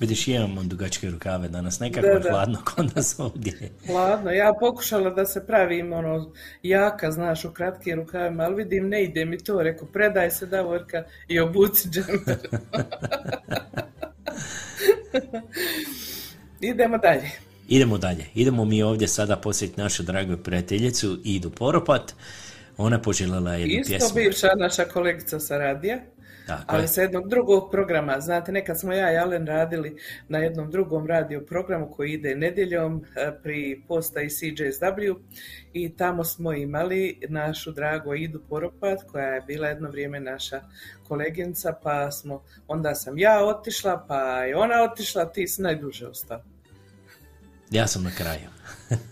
Vidiš, imamo dugačke rukave danas, nekako da, je da. hladno kod nas ovdje. Hladno, ja pokušala da se pravim ono, jaka, znaš, u kratkim rukavima, ali vidim, ne ide mi to, reko, predaj se Davorka i obuci džemper. Idemo dalje. Idemo dalje. Idemo mi ovdje sada posjetiti našu dragu prijateljicu Idu Poropat. Ona poželjela jednu Isto pjesmu. Isto bivša naša kolegica sa radija, ali sa jednog drugog programa. Znate, nekad smo ja i Alen radili na jednom drugom radio programu koji ide nedjeljom pri postaji C J S W i tamo smo imali našu dragu Idu Poropat koja je bila jedno vrijeme naša koleginica, pa smo, onda sam ja otišla, pa je ona otišla, ti si najduže ostao. Ja sam na kraju.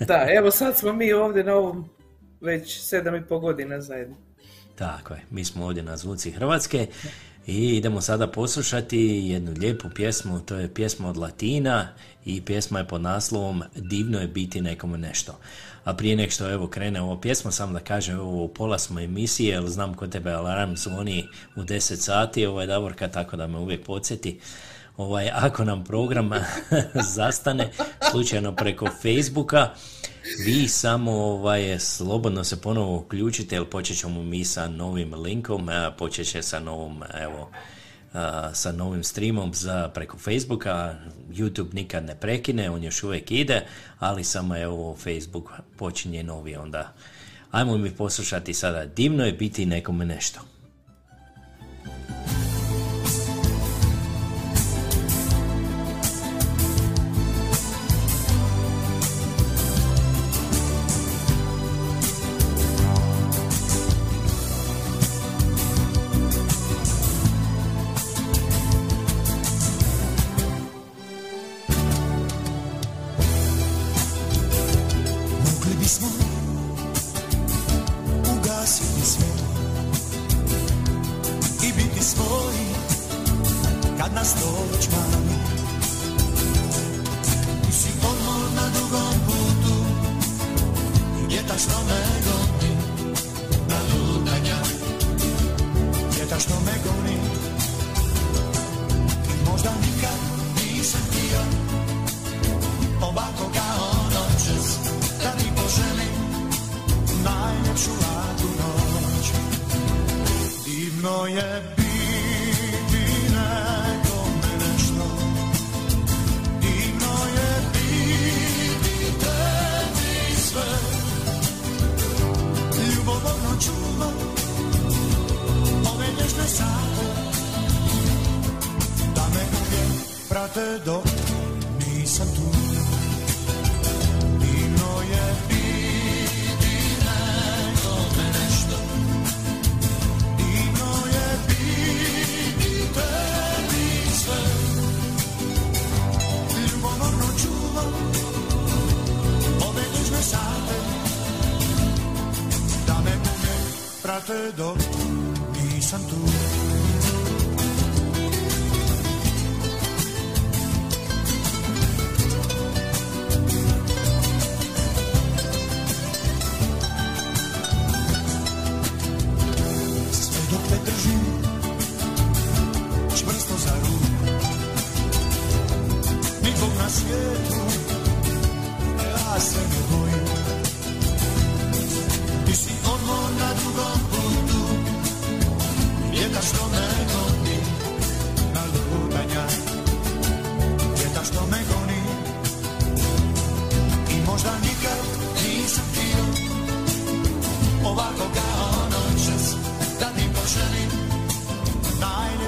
Da, evo sad smo mi ovdje na ovom već sedam i pol godina zajedno. Tako je, mi smo ovdje na Zvuci Hrvatske i idemo sada poslušati jednu lijepu pjesmu, to je pjesma od Latina i pjesma je pod naslovom Divno je biti nekomu nešto. A prije nek što evo krene ovo pjesma, sam da kažem, evo u pola smo emisije, jer znam kod tebe alarm zvoni u deset sati, ovo je Davorka, tako da me uvijek podsjeti. Ovaj, ako nam program zastane slučajno preko Facebooka, vi samo ovaj, slobodno se ponovo uključite, jer počet ćemo mi sa novim linkom, počet će sa novom, evo, sa novim streamom za, preko Facebooka. YouTube nikad ne prekine, on još uvijek ide, ali samo evo Facebook počinje novi onda. Ajmo mi poslušati sada Divno je biti nekome nešto.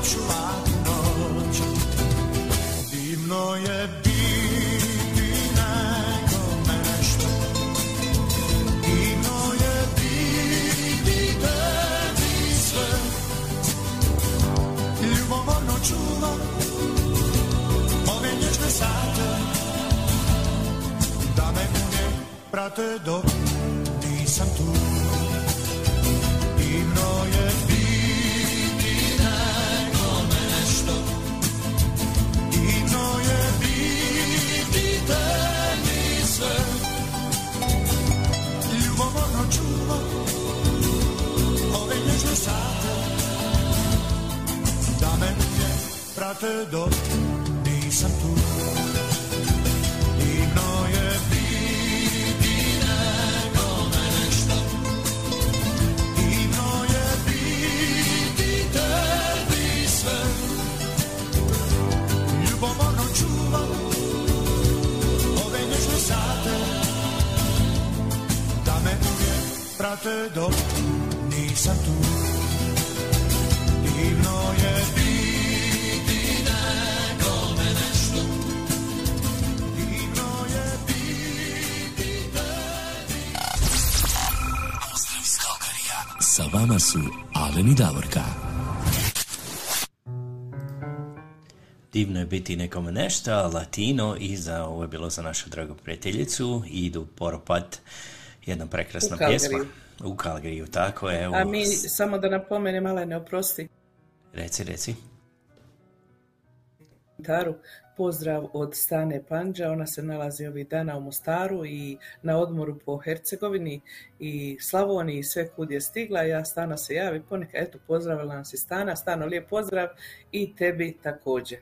Čuva za te dok nisam tu. Divno je biti nekome nešto, divno je biti tebi sve. Ljubomorno čuvam ove nježne sate, da me uvijek prate dok nisam tu. Divno je biti nekome nešto, divno je biti tebi. Pozdrav iz Calgaryja. Sa vama su Alen i Davorka. Divno je biti nekome nešto, Latino, i za ovo je bilo za našu dragu prijateljicu Idu Poropat, jedna prekrasna pjesma. U Calgaryju, tako je. U... A mi, samo da napomenem, Alene, oprosti. Reci, reci. Daru, pozdrav od Stane Panđa, ona se nalazi ovih dana u Mostaru i na odmoru po Hercegovini i Slavoniji, sve kud je stigla. Ja, Stana se javi ponekad, eto, pozdravila nas i Stana. Stano, lijep pozdrav i tebi također.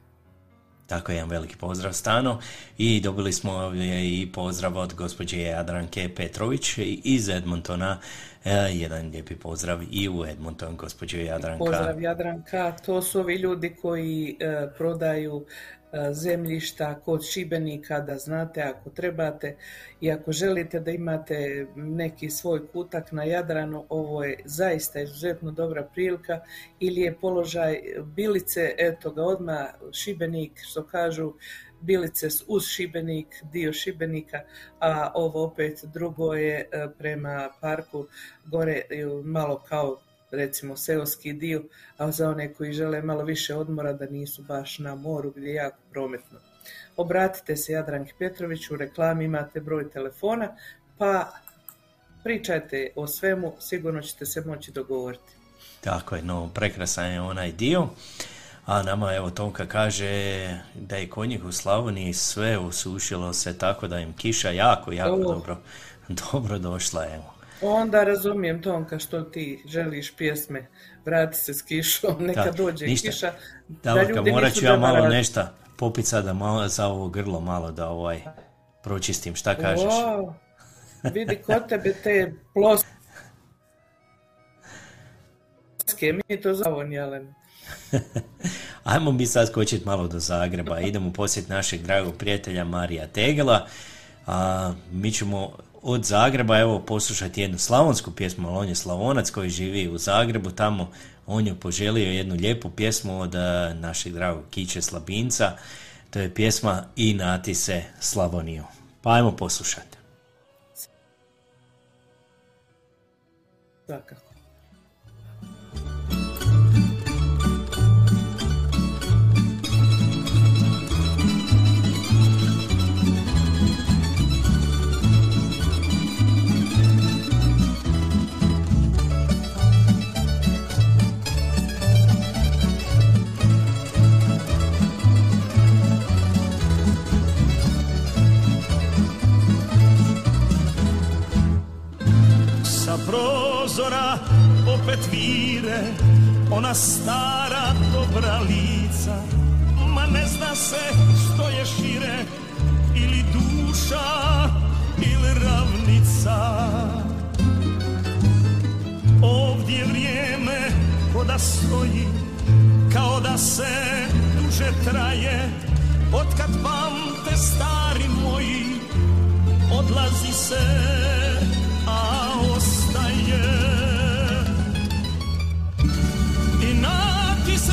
Tako je, jedan veliki pozdrav, Stano. I dobili smo ovdje i pozdrav od gospođe Jadranke Petrović iz Edmontona. E, jedan lijepi pozdrav i u Edmonton, gospođe Jadranka. Pozdrav, Jadranka. To su ovi ljudi koji e, prodaju e, zemljišta kod Šibenika, da znate, ako trebate i ako želite da imate neki svoj kutak na Jadranu, ovo je zaista izuzetno dobra prilika. Ili je položaj Bilice, eto ga odmah, Šibenik, što kažu, Bilice uz Šibenik, dio Šibenika, a ovo opet drugo je prema parku gore, malo kao recimo seoski dio, a za one koji žele malo više odmora, da nisu baš na moru gdje je jako prometno. Obratite se Jadranki Petrović, u reklami imate broj telefona, pa pričajte o svemu, sigurno ćete se moći dogovoriti. Tako je, no prekrasan je onaj dio. A nama, evo, Tomka kaže da je kod njih u Slavoniji sve osušilo se, tako da im kiša jako, jako oh. dobro, dobro došla, evo. Onda razumijem, Tomka, što ti želiš pjesme, vrati se s kišom, neka da, dođe ništa. Kiša. Davorka, da morat ću ja malo radi. Nešto popit sada malo, za ovo grlo malo da ovaj pročistim, šta kažeš? Wow. Vidi kod tebe te ploske, mi to zavon, Jelena. Ajmo mi sad skočiti malo do Zagreba. Idemo posjetiti našeg dragog prijatelja Marija Tegela. A, mi ćemo od Zagreba, evo, poslušati jednu slavonsku pjesmu, ali on je Slavonac koji živi u Zagrebu tamo. On je poželio jednu lijepu pjesmu od a, našeg dragog Kiće Slabinca. To je pjesma Inati se Slavoniju. Pa ajmo poslušati. Tako. Prozora opet vire ona stara dobra lica, ma ne zna se što je šire, ili duša ili ravnica. Ovdje vrijeme ko da stoji, kao da se duže traje, otkad pamte stari moji, odlazi se a ostaje. Inati se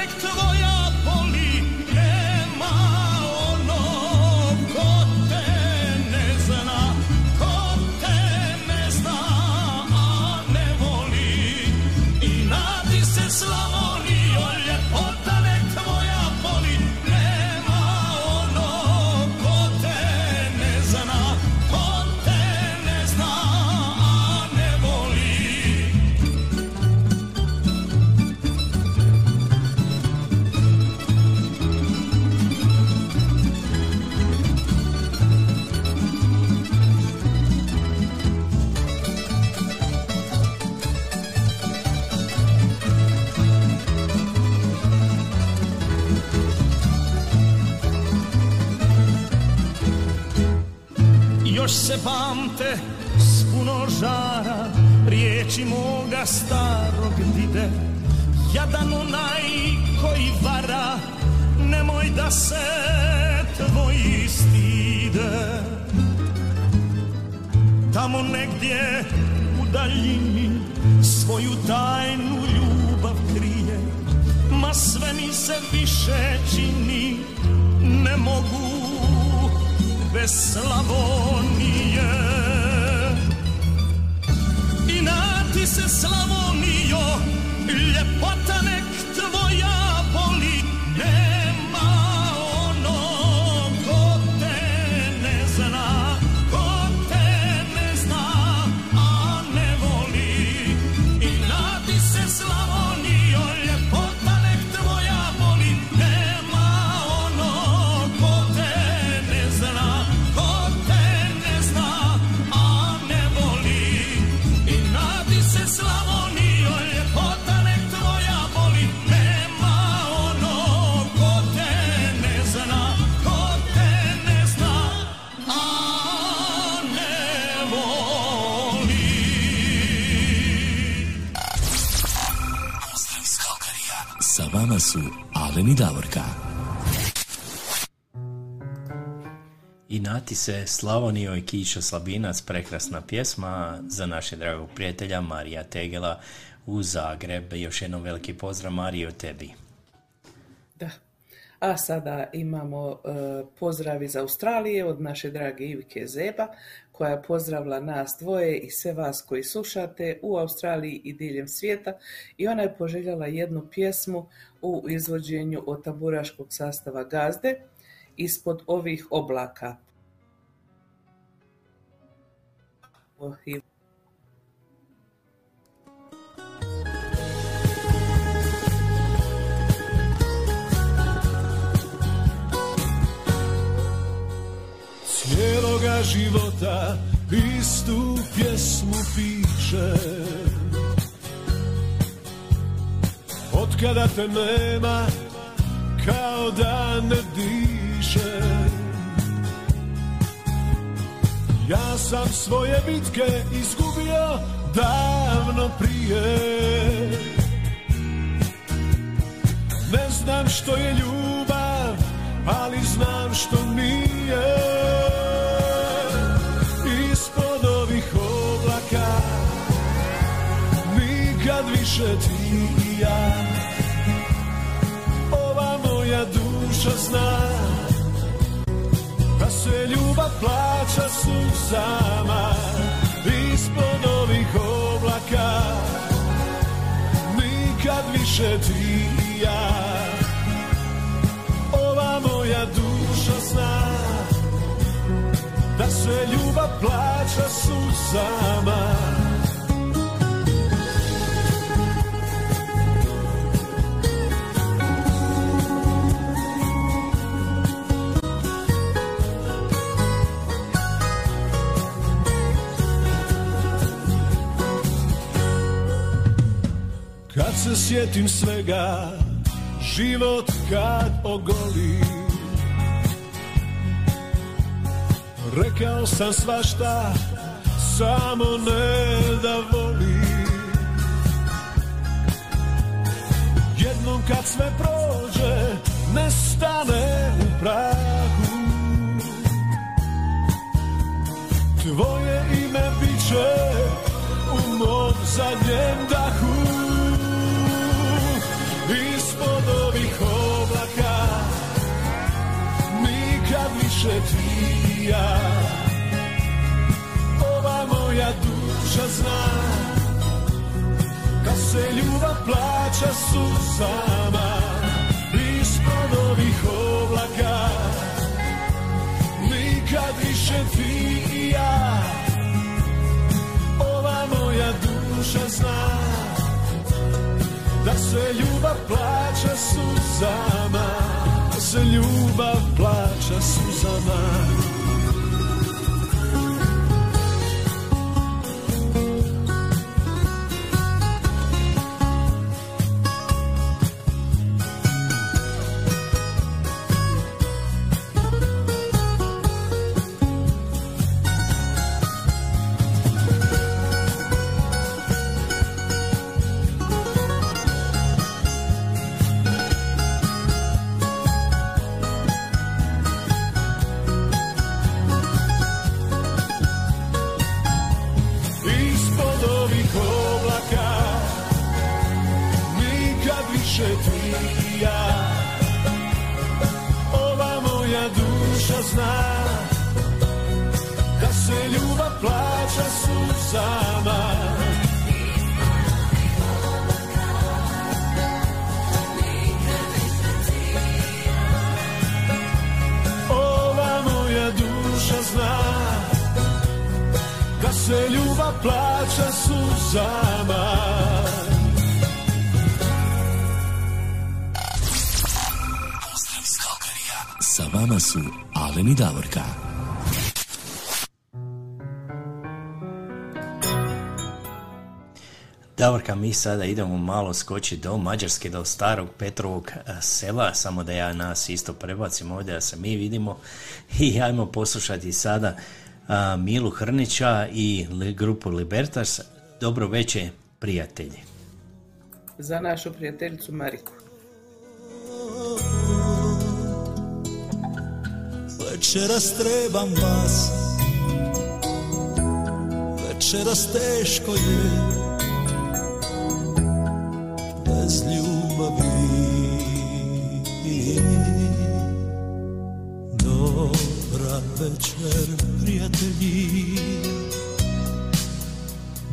tvoja boli, nema onog ko te ne zna, ko te ne zna, a ne voli. Inati se Slavonijo, ljepota nek tvoja boli, nema onog ko te ne zna. još se pamte s puno žara riječi moga starog dide. Jadan onaj koji vara, nemoj da se tvoji stide. Tamo negdje u daljini svoju tajnu ljubav krije, ma sve mi se više čini, ne mogu bez Slavonije. I nati se Slavonijo, ljepota nek tvoja boli, nema ono ko te ne zna, ko te ne zna, a ne voli. I nati se Slavonijo, ljepota nek tvoja boli, nema ono ko te ne zna, ko te ne zna, a ne voli. I nati se Slavonijo, ljepota vama su Aleni Davorka. I nati se Slavonijo i Kišo Slabinac, prekrasna pjesma za našeg dragog prijatelja Marija Tegela u Zagreb. Još jednom veliki pozdrav Marijo tebi. Da. A sada imamo uh, pozdrav iz Australije od naše drage Ivike Zeba, koja je pozdravila nas dvoje i sve vas koji slušate u Australiji i diljem svijeta, i ona je poželjala jednu pjesmu u izvođenju od tamburaškog sastava Gazde, Ispod ovih oblaka. Cijeloga života istu pjesmu piše, otkada te nema kao da ne diše. Ja sam svoje bitke izgubio davno prije, ne znam što je ljubav, ali znam što nije. Više ti i ja, ova moja duša zna, da se ljubav plaća suzama. Ispod ovih oblaka, nikad više ti i ja, ova moja duša zna, da se ljubav plaća suzama. Kad se sjetim svega, život kad ogoli, rekao sam svašta, samo ne da voli. Jednom kad sve prođe, nestane u prahu, tvoje ime bit će u mom zadnjem dahu. Ispod ovih oblaka, nikad više ti i ja, ova moja duša zna, kad se ljubav plaća suzama. Ispod ovih oblaka, nikad više ti i ja, ova moja duša zna, da se ljubav plaća suzama, da se ljubav plaća suzama. više ti i ja. Ova moja duša zna da se ljubav plaća suzama. Ova moja duša zna da se ljubav plaća suzama. Sa vama su Alen i Davorka. Davorka, mi sada idemo malo skočiti do Mađarske, do starog Petrovog sela, samo da ja nas isto prebacim ovdje, da se mi vidimo. I ajmo poslušati sada Milu Hrnića i grupu Libertas. Dobro večer, prijatelji. Za našu prijateljicu Mariku. Večeras trebam vas, večeras teško je, bez ljubavi. Dobar večer, prijatelji,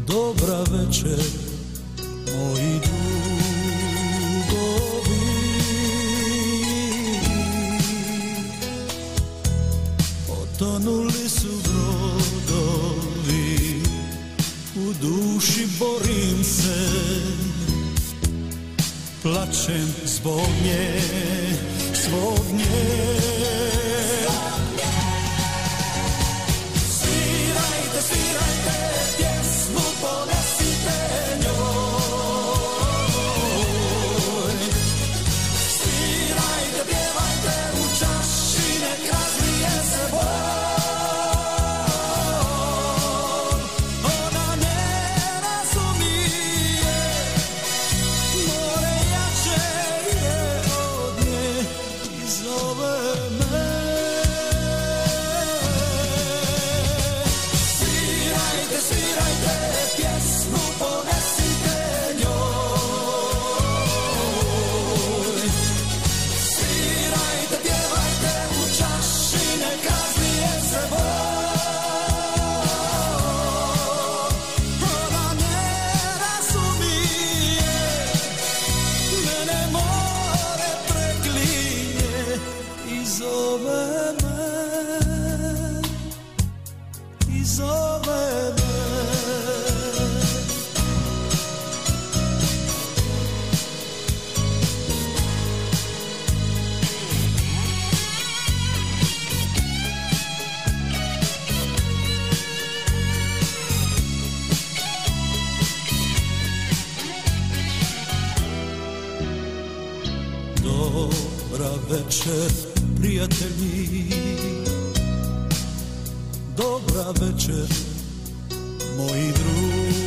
dobra večer, moji dugo. Tonuli su brodovi, u duši borim se, plačem zbog nje, zbog nje. Svirajte, svirajte, pjesmu ponesite njoj. Svirajte, pjevajte, u čaši nek razlije se boj. Večer, prijatelji, dobra večer, moji drugovi.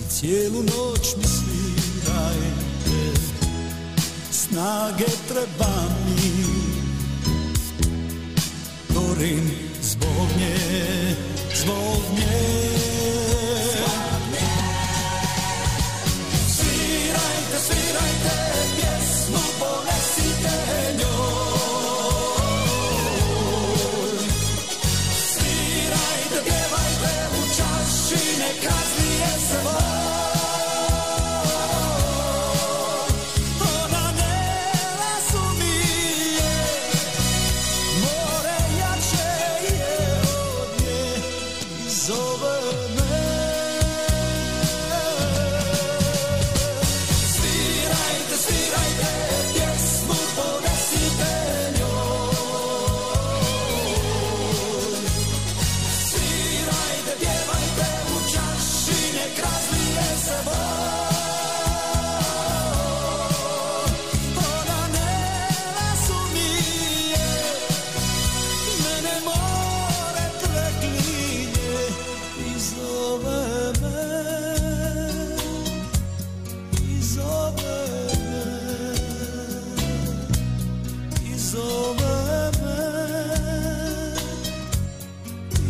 I cijelu noć mi svirajte, snage treba mi, gorim zbog nje, zbog nje. Svirajte, pjesmu ponesite njoj. Svirajte, pjevajte, u čaši nek razlije se bol. Ona ne razumije, more jače je od nje i zove me.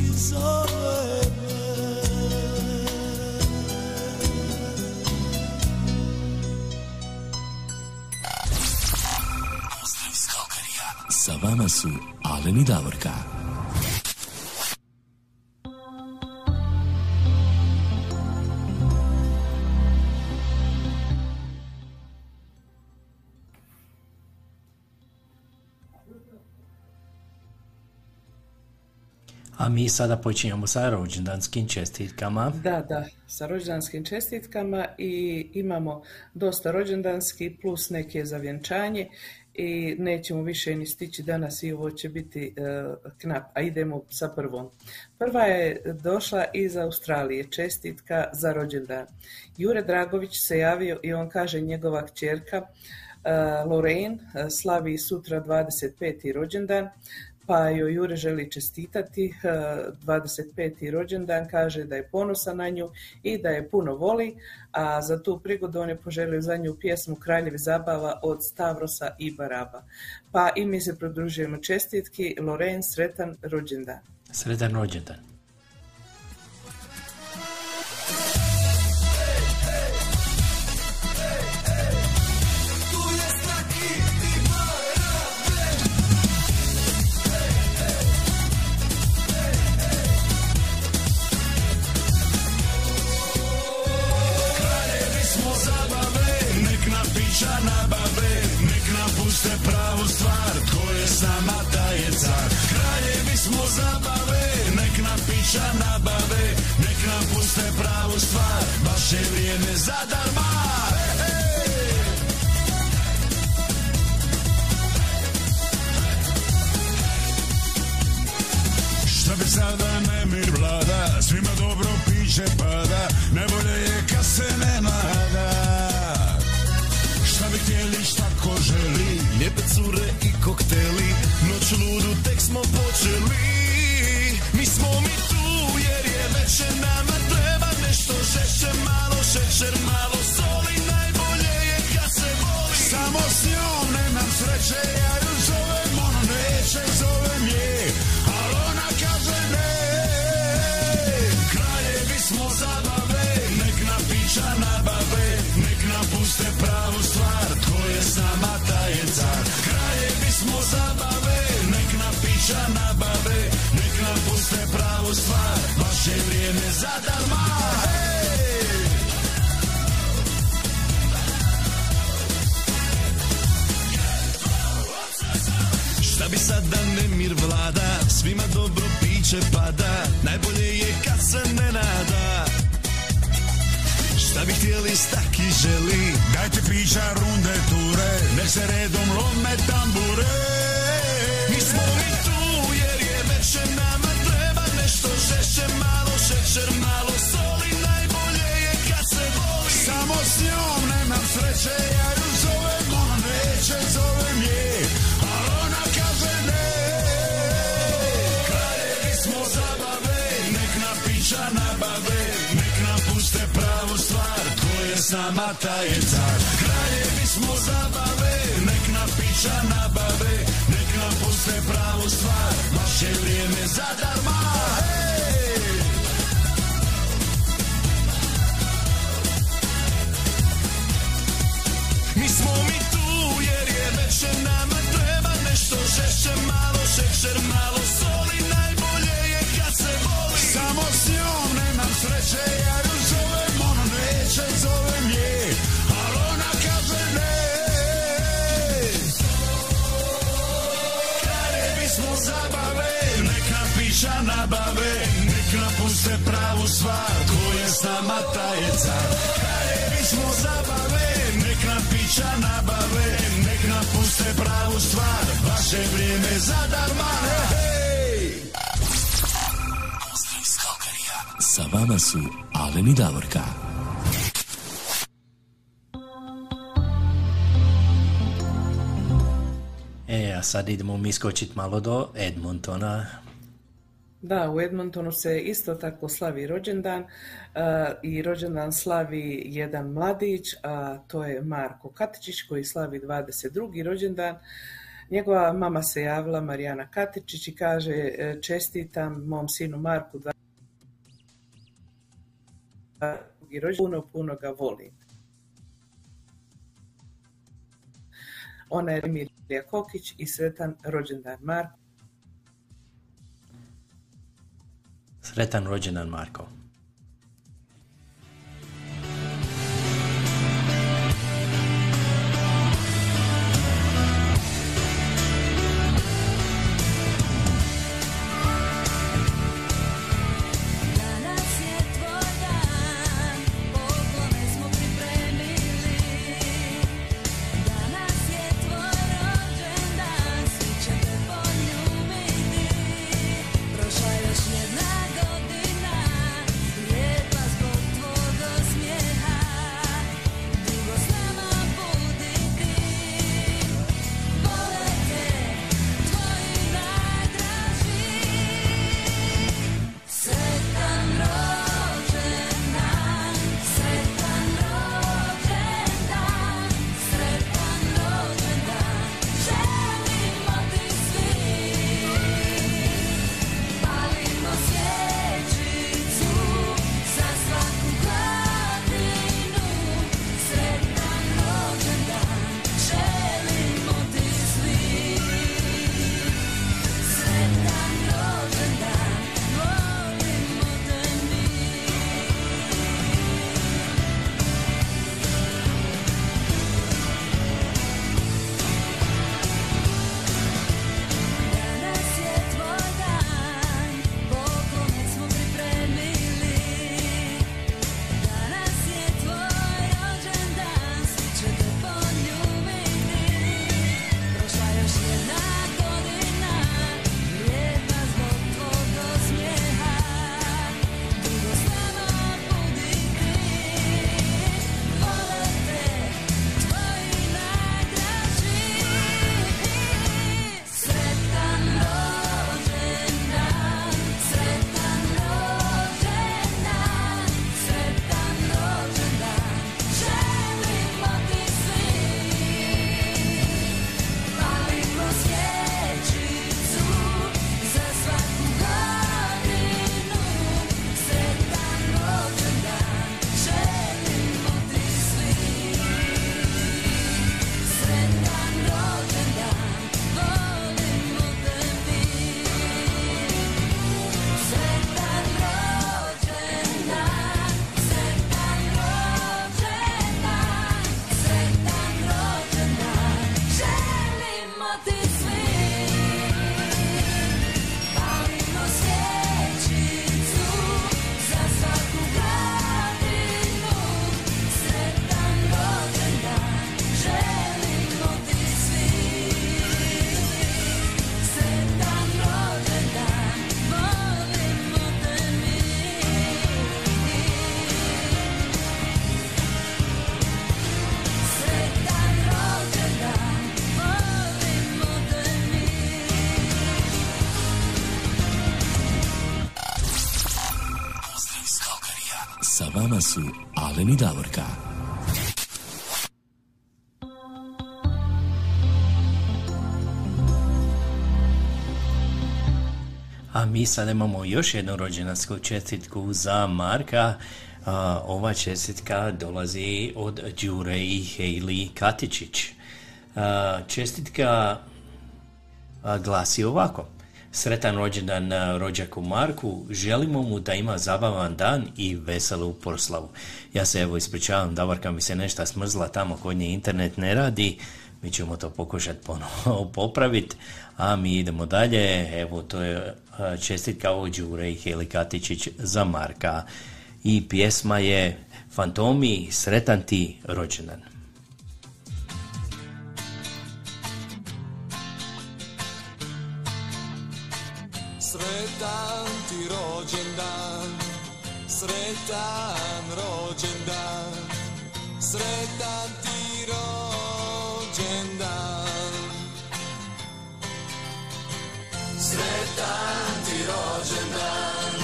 It's over. Sa vama su Alen i Davorka. A mi sada počinjemo sa rođendanskim čestitkama. Da, da, sa rođendanskim čestitkama i imamo dosta rođendanski plus neke za vjenčanje i nećemo više ni stići danas i ovo će biti uh, knap, a idemo sa prvom. Prva je došla iz Australije, čestitka za rođendan. Jure Dragović se javio i on kaže njegova kćerka uh, Lorraine uh, slavi sutra dvadeset peti rođendan. Pa joj Jure želi čestitati dvadeset peti rođendan, kaže da je ponosan na nju i da je puno voli, a za tu prigodu on je poželio za nju pjesmu Kraljevi zabava od Stavrosa i Baraba. Pa i mi se pridružujemo čestitki, Lorraine, sretan rođendan. Sretan rođendan. Sad idemo mi skočiti malo do Edmontona. Da, u Edmontonu se isto tako slavi rođendan uh, i rođendan slavi jedan mladić, a to je Marko Katičić koji slavi dvadeset drugi rođendan. Njegova mama se javila, Marijana Katičić, i kaže čestitam mom sinu Marku dvadeset drugi rođendan, puno, puno ga volim. Ona je Lija Kokić i sretan rođendan Marko. Sretan rođendan Marko. Su Alena i Davorka. A mi sad imamo još jednu rođendansku čestitku za Marka. Uh, ova čestitka dolazi od Đure i Hejli Katičić. Uh, čestitka uh, glasi ovako. Sretan rođendan rođaku Marku, želimo mu da ima zabavan dan i veselu proslavu. Ja se evo ispričavam, Davorka mi se nešto smrzla tamo, kod nje internet ne radi, mi ćemo to pokušati ponovo popraviti, a mi idemo dalje, evo to je čestitka od Đure i Heli Katičić za Marka. I pjesma je Fantomi, sretan ti rođendan. Sretan ti rođendan, sretan rođendan, sretan ti rođendan. Sretan ti rođendan,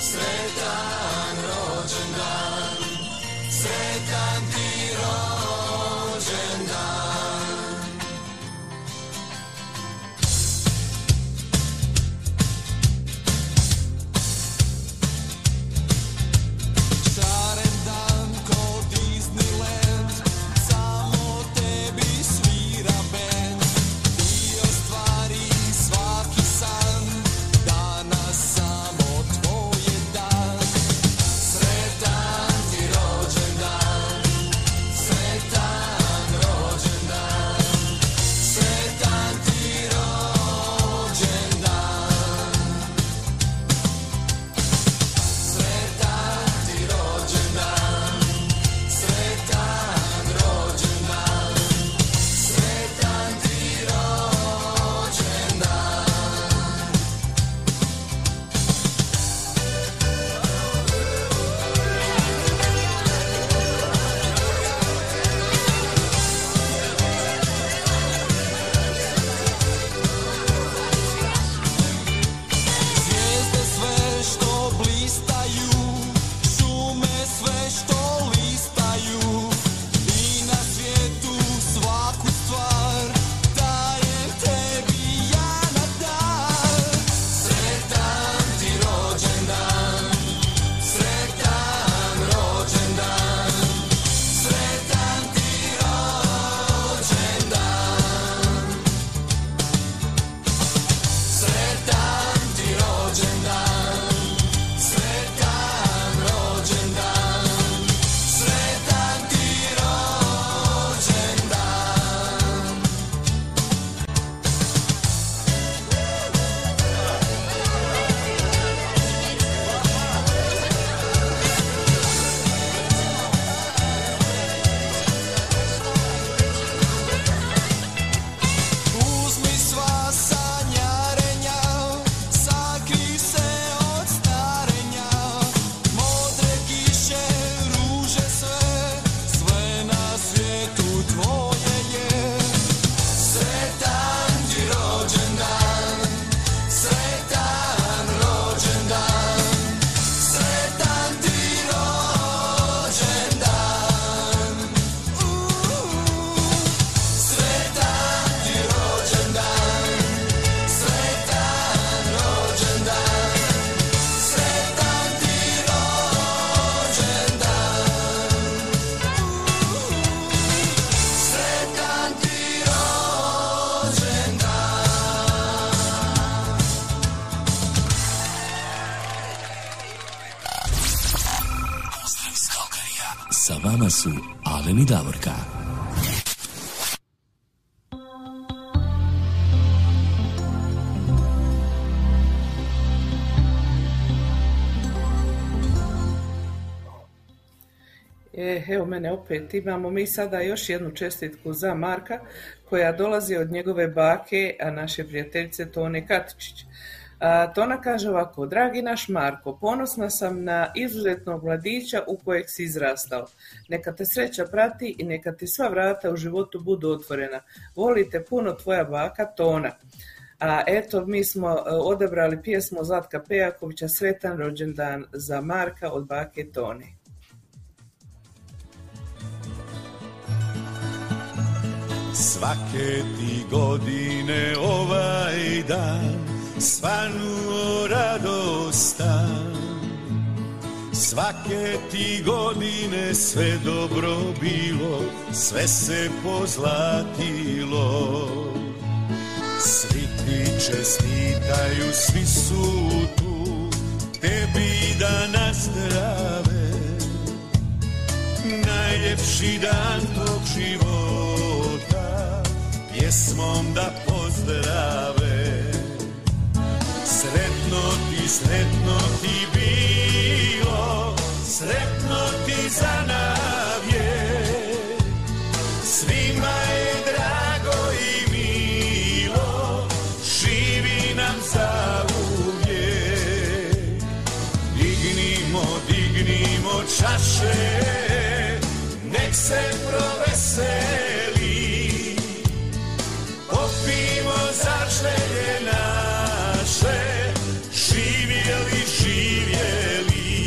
sretan rođendan, sretan ti rođendan. Samo tebi svira bend. vama su Alen i Davorka. E, evo mene opet, imamo mi sada još jednu čestitku za Marka koja dolazi od njegove bake, a naše prijateljice Tone Katičić. A, Tona kaže ovako: dragi naš Marko, ponosna sam na izuzetnog mladića u kojeg si izrastao. Neka te sreća prati i neka ti sva vrata u životu budu otvorena. Volite puno, tvoja baka Tona. A eto, mi smo odebrali pjesmu Zlatka Pejakovića Sretan rođendan za Marka od bake Tone. Svake ti godine ovaj dan svanuo radostan, svake ti godine sve dobro bilo, sve se pozlatilo. Svi ti čestitaju, svi su tu, tebi da nazdrave, najljepši dan tog života, pjesmom da pozdrave. Sretno ti, sretno ti bilo, sretno ti za navje. Svima je drago i milo, živi nam za uvijek. Dignimo, dignimo čaše, nek se proveseli, popimo zaželje nam. Živjeli, živjeli.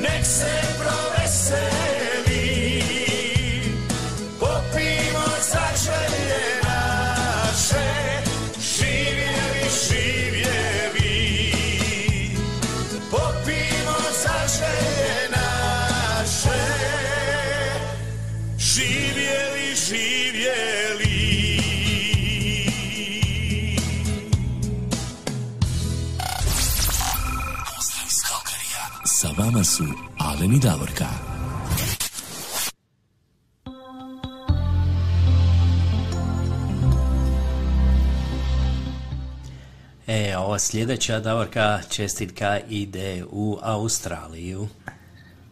nek se proveseli, popimo začelje naše, živjeli, živjeli, popimo začelje naše, živjeli, živjeli. Sa vama su Alen i Davorka. E, ova sljedeća, Davorka, čestitka ide u Australiju.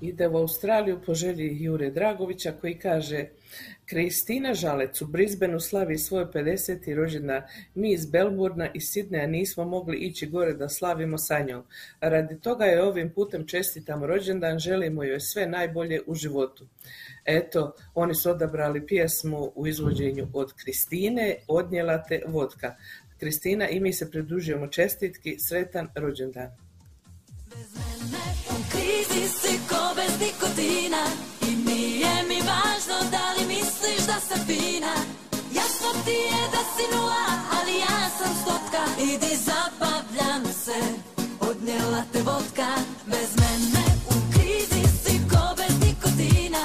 Ide u Australiju po želji Jure Dragovića, koji kaže: Kristina Žalec u Brisbaneu slavi svoj pedeseti rođendan. Mi iz Melbourna i Sidneja nismo mogli ići gore da slavimo sa njom. Radi toga je ovim putem čestitamo rođendan, želimo joj sve najbolje u životu. Eto, oni su odabrali pjesmu u izvođenju od Kristine, Odnijela te vodka. Kristina i mi se pridružujemo čestitki, sretan rođendan. Bez mene u krizi si ko bez nikotina i nije mi važno da li misliš da sam fina. Jasno ti je da si nula, ali ja sam stotka. Idi zabavljam se, odnijela te vodka. Bez mene u krizi si ko bez nikotina.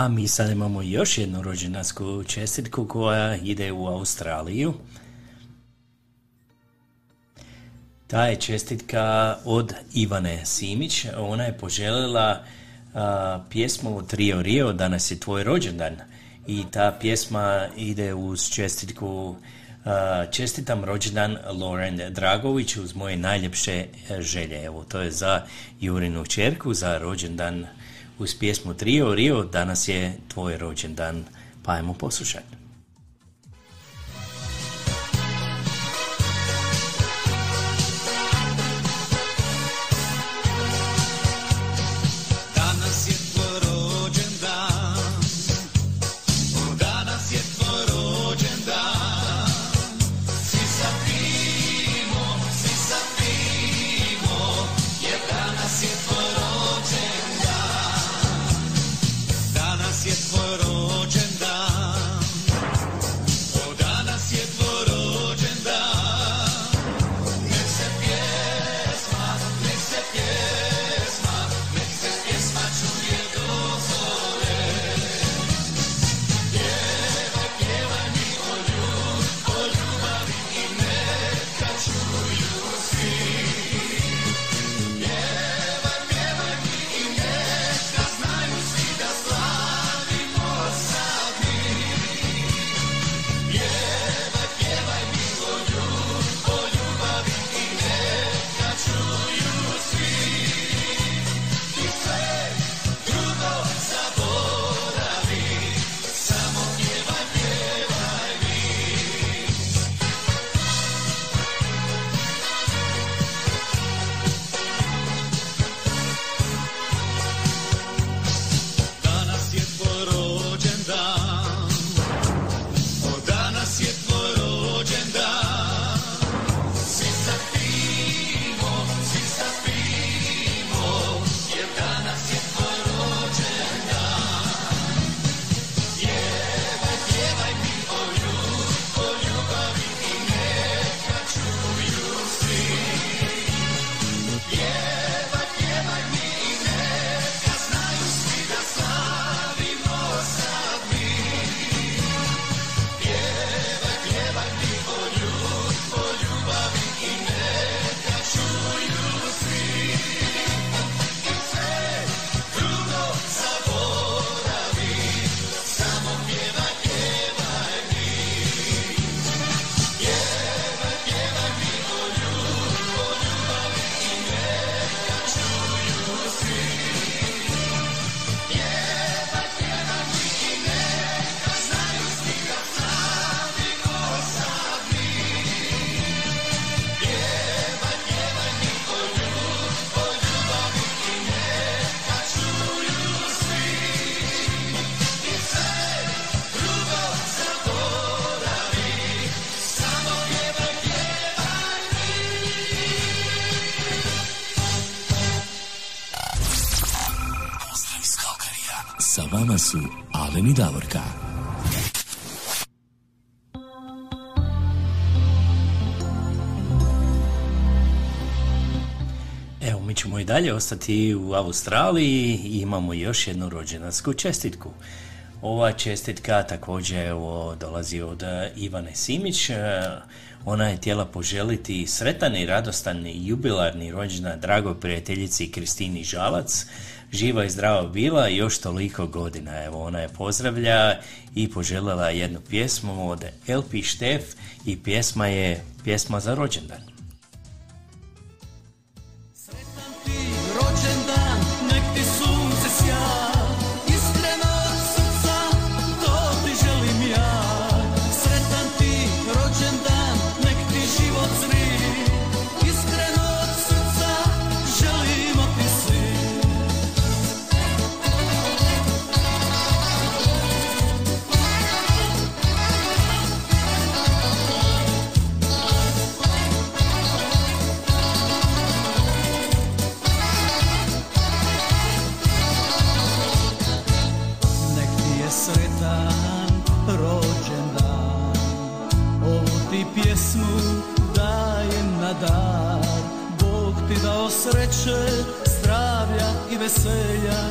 A mi sad imamo još jednu rođendansku čestitku koja ide u Australiju. Ta je čestitka od Ivane Simić. Ona je poželjela a, pjesmu Trio Rio, danas je tvoj rođendan. I ta pjesma ide uz čestitku a, čestitam rođendan Lauren Dragović uz moje najljepše želje. Evo, to je za Jurinu čerku, za rođendan uz pjesmu Trio Rio, danas je tvoj rođendan, pa ajmo poslušati. vama su Alena i Davorka. Evo, mi ćemo i dalje ostati u Australiji i imamo još jednu rođendansku čestitku. Ova čestitka također evo, dolazi od Ivane Simić. Ona je htjela poželiti sretan i radostan jubilarni rođendan dragoj prijateljici Kristini Žalac. Živa i zdrava bila još toliko godina. Evo, ona je pozdravlja i poželjela jednu pjesmu od el pe Štef i pjesma je pjesma za rođendan. Sretan ti rođendan, nek ti sunce sja. Pjesmu dajem na dar, Bog ti dao sreće, zdravlja i veselja,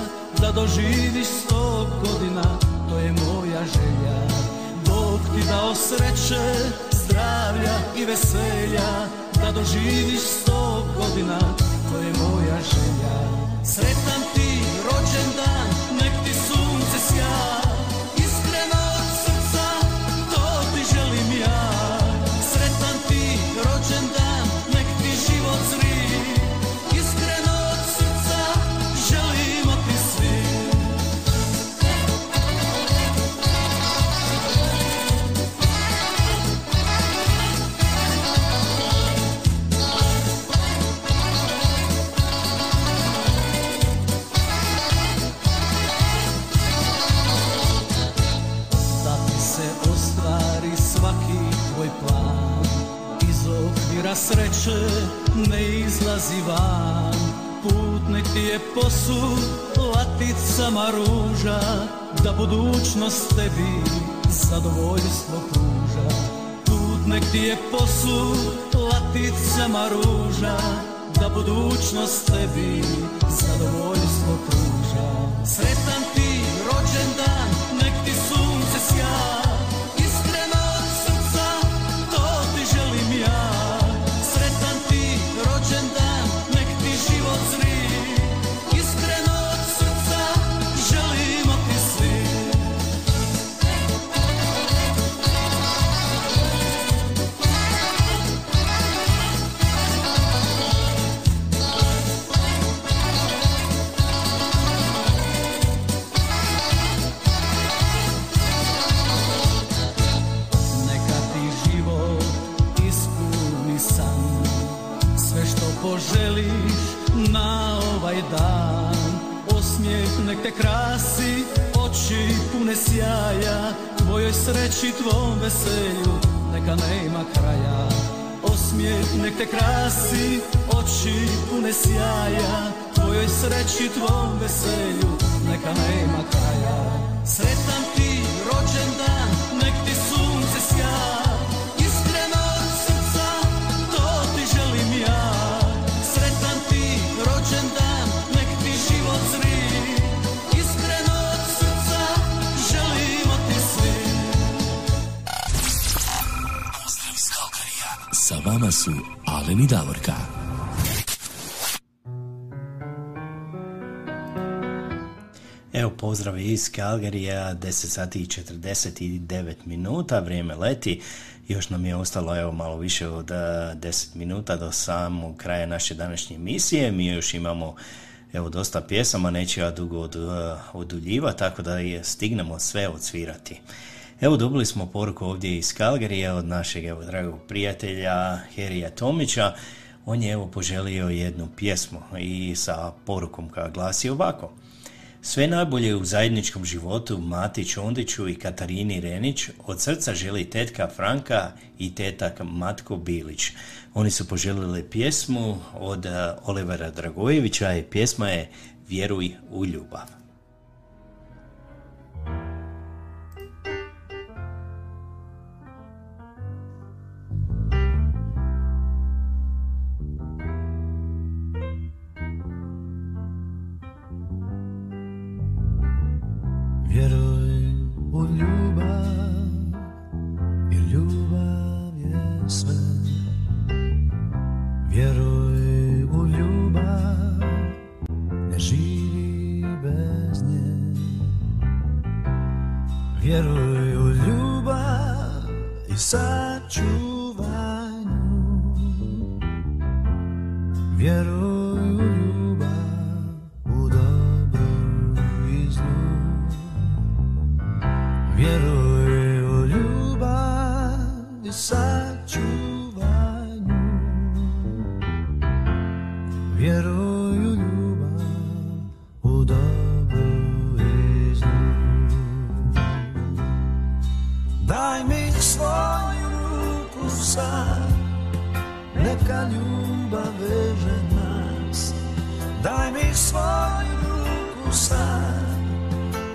da doživiš sto godina, to je moja želja. Bog ti dao sreće, zdravlja i veselja, da doživiš sto godina, to je moja želja. Sretan ti rođendan, nek ti sunce sja. Sreće ne izlazi van, put nek ti je posut laticama ruža, da budućnost tebi zadovoljstvo pruža. Put nek ti je posut laticama ruža, da budućnost tebi zadovoljstvo pruža. Sretan ti rođendan, nek ti sunce sja. Krasi oči pune sjaja, tvojoj sreći, tvom veselju neka nema kraja. Osmijeh nek te krasi, oči pune sjaja, tvojoj sreći, tvom veselju neka nema kraja. Sretan ti rođendan, nek ti sunce sja. Sa vama su Alena i Davorka. Evo pozdrav iz Calgaryja, deset sati i četrdeset devet minuta, vrijeme leti. Još nam je ostalo evo malo više od deset minuta do samog kraja naše današnje emisije. Mi još imamo evo dosta pjesama, neću ja dugo oduljivati, tako da je stignemo sve odsvirati. Evo dobili smo poruku ovdje iz Calgaryja od našeg evo dragog prijatelja Herija Tomića. On je evo poželio jednu pjesmu i sa porukom koja glasi ovako. Sve najbolje u zajedničkom životu Mati Čondiću i Katarini Renić od srca želi tetka Franka i tetak Matko Bilić. Oni su poželili pjesmu od Olivera Dragojevića i pjesma je Vjeruj u ljubav. ljubav je sve, vjeruj u ljubav, ne živi bez nje. Vjeruj u ljubav i sačuvaj nju. Vjeruj u ljubav, u dobro i zlu. Vjeruj sačuvanju, vjeruj u ljubav, u dobro i zlu. Daj mi svoju ruku sad, neka ljubav veže nas. Daj mi svoju ruku sad,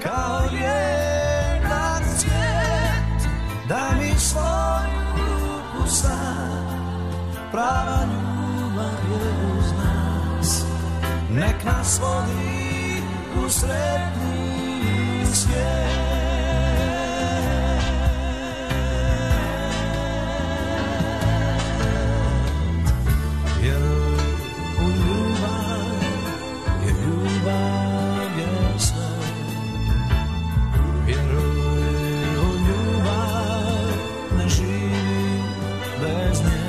kao ljen na cvijet. Daj mi svoju prava ljubav je uz nas, nek nas vodi u sretni svijet. Vjeruj u ljubav, jer ljubav je sve. Vjeruj u ljubav, ne živi bez nje.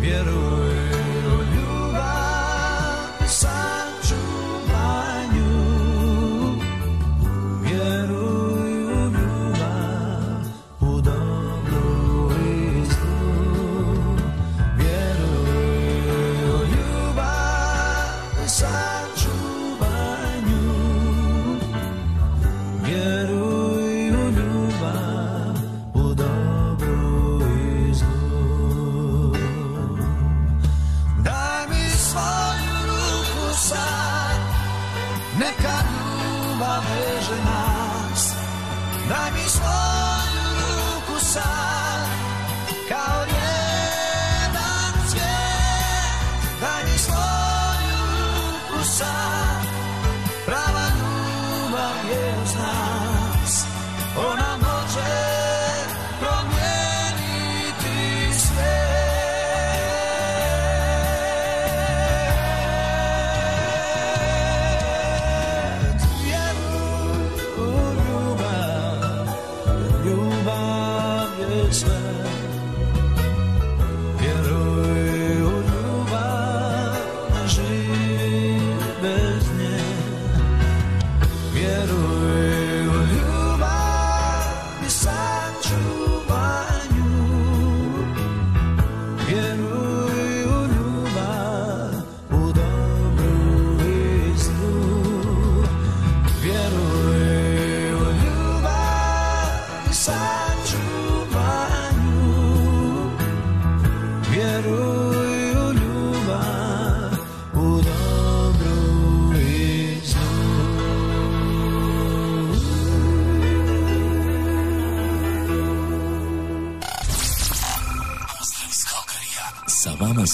Vjeruj u ljubav i sačuvaj nju. Vjeruj u ljubav, u dobru i zlu. Vjeruj u ljubav i sačuvaj nju. Vjeruj u ljubav, u dobru. Neka ljubav veže nas, daj mi svoju ruku sad, kao jedan cvijet. Daj mi svoju ruku sad, prava ljubav je uz nas, ona može promijeniti sve.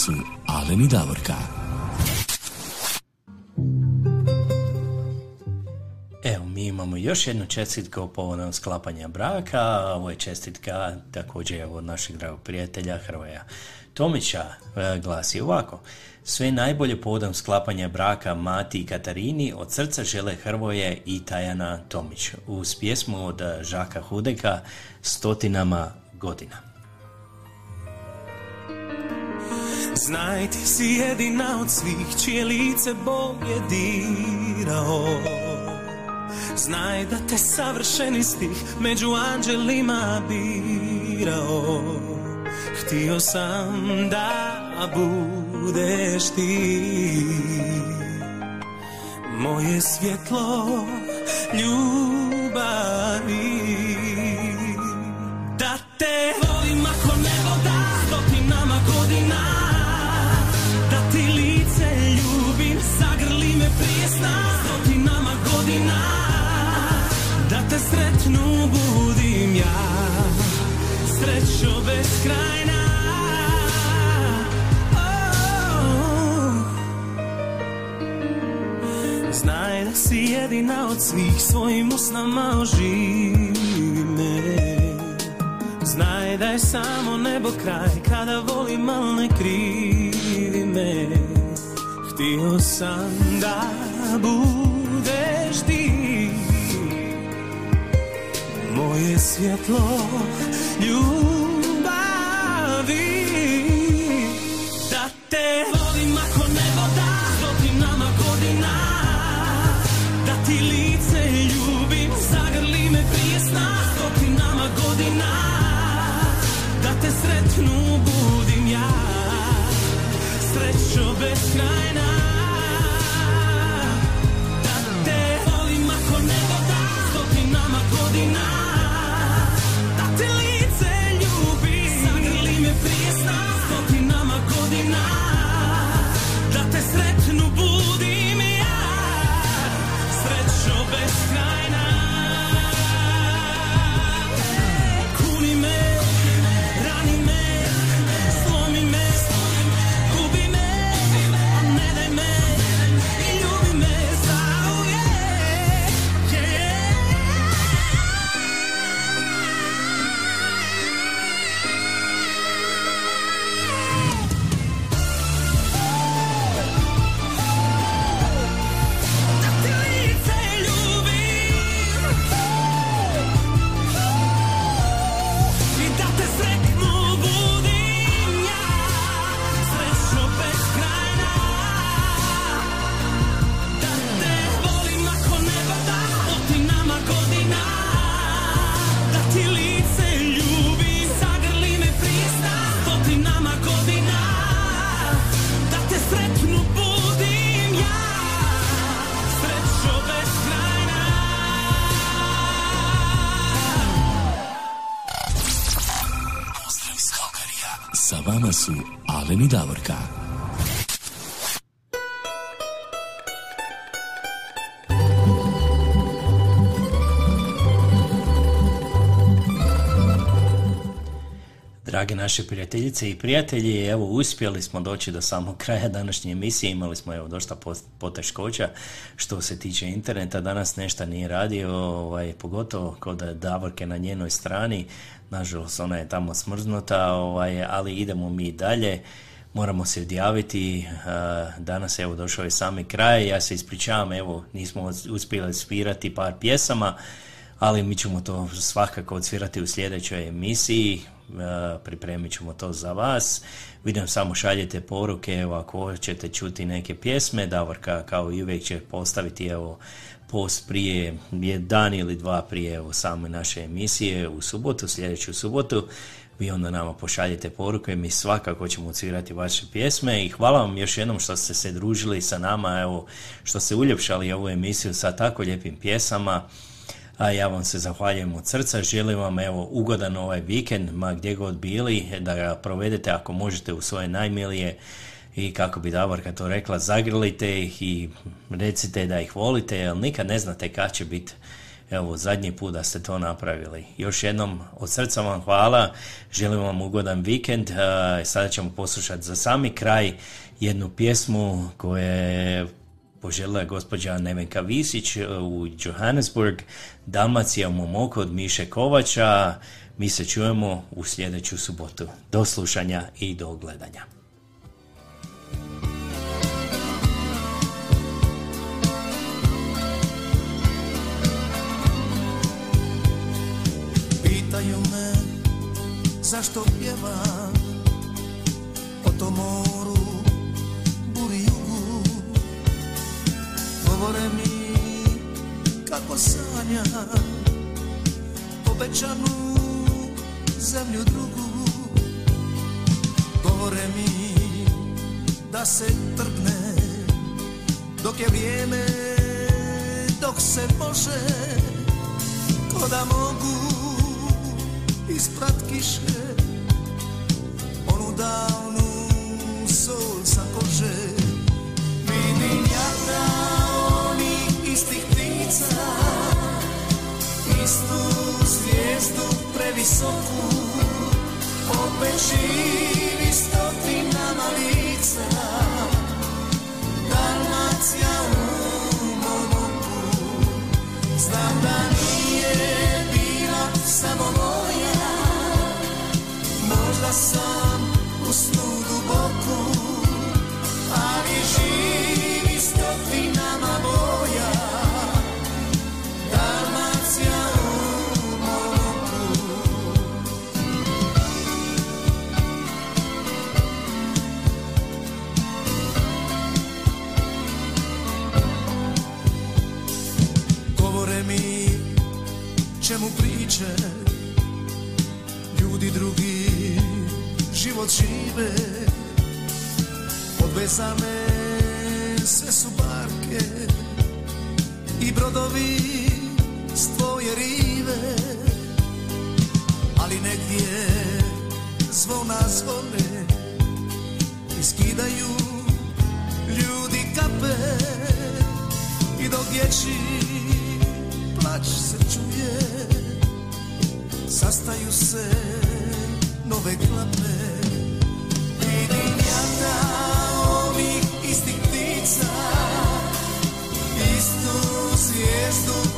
Su Aleni Davorka. Evo, mi imamo još jednu čestitku povodom sklapanja braka. Ovo je čestitka također od našeg dragog prijatelja Hrvoja Tomića, glasi ovako. Sve najbolje povodom sklapanja braka Mati i Katarini od srca žele Hrvoje i Tajana Tomić uz pjesmu od Žaka Hudeka Stotinama godina. Znaj, ti si jedina od svih čije lice Bog je dirao. Znaj da te savršeni stih među anđelima birao. Htio sam da budeš ti, moje svjetlo ljubavi. Da te volim ako nebo da stotinama godina, zagrli me prije sna, stotinama godina, da te sretnu budim ja, srećo beskrajna. Oh. Znaj da si jedina od svih, svojim usnama oživi me, Znaj da je samo nebo kraj, kada volim, al ne krivi me. Htio sam da budeš ti moje svjetlo ljubavi. Da te volim ako nebo da, stotinama godina. Da ti lice ljubim, zagrli me prije sna, stotinama godina. Da te sretnu budim ja, srećo beskrajna. Da te volim ako nebo da, stotinama godina. Alena i Davorka. Drage naše prijateljice i prijatelji, evo uspjeli smo doći do samog kraja današnje emisije, imali smo evo dosta poteškoća što se tiče interneta, danas nešto nije radio, ovaj, pogotovo kod Davorke na njenoj strani. Nažalost, ona je tamo smrznuta, ovaj, ali idemo mi dalje, moramo se odjaviti. Danas evo došao je sami kraj, ja se ispričavam, evo nismo uspjeli svirati par pjesama, ali mi ćemo to svakako odsvirati u sljedećoj emisiji, pripremit ćemo to za vas. Vidim samo šaljete poruke, evo ako hoćete čuti neke pjesme, Davorka kao i uvijek će postaviti evo post prije, dan ili dva prije evo, same naše emisije u subotu, sljedeću subotu. Vi onda nama pošaljite poruke, mi svakako ćemo odsvirati vaše pjesme i hvala vam još jednom što ste se družili sa nama, evo, što ste uljepšali ovu emisiju sa tako lijepim pjesama. A ja vam se zahvaljujem od srca, želim vam evo ugodan ovaj vikend, ma gdje god bili, da ga provedete ako možete u svoje najmilije. I kako bi Davorka to rekla, zagrlite ih i recite da ih volite, jer nikad ne znate kad će biti evo, zadnji put da ste to napravili. Još jednom od srca vam hvala, želim vam ugodan vikend. Sada ćemo poslušati za sami kraj jednu pjesmu koju je poželila gospođa Nevenka Višić u Johannesburg, Dalmacija u mom oku od Miše Kovača. Mi se čujemo u sljedeću subotu. Do slušanja i do gledanja. Pitaju me zašto pjevam o tom moru, buri jugu. Govore mi kako sanjam obećanu zemlju drugu. Govore mi da se trpne dok je vrijeme, dok se može, ko da mogu isprat kiše onu davnu sol sa kože. Vidim jata onih istih ptica, istu zvijezdu previsoku, opet živi stotinama lica. Dalmacija u mom oku, znam da nije bila samo moja.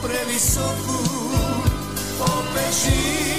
Previsoku, opet živ.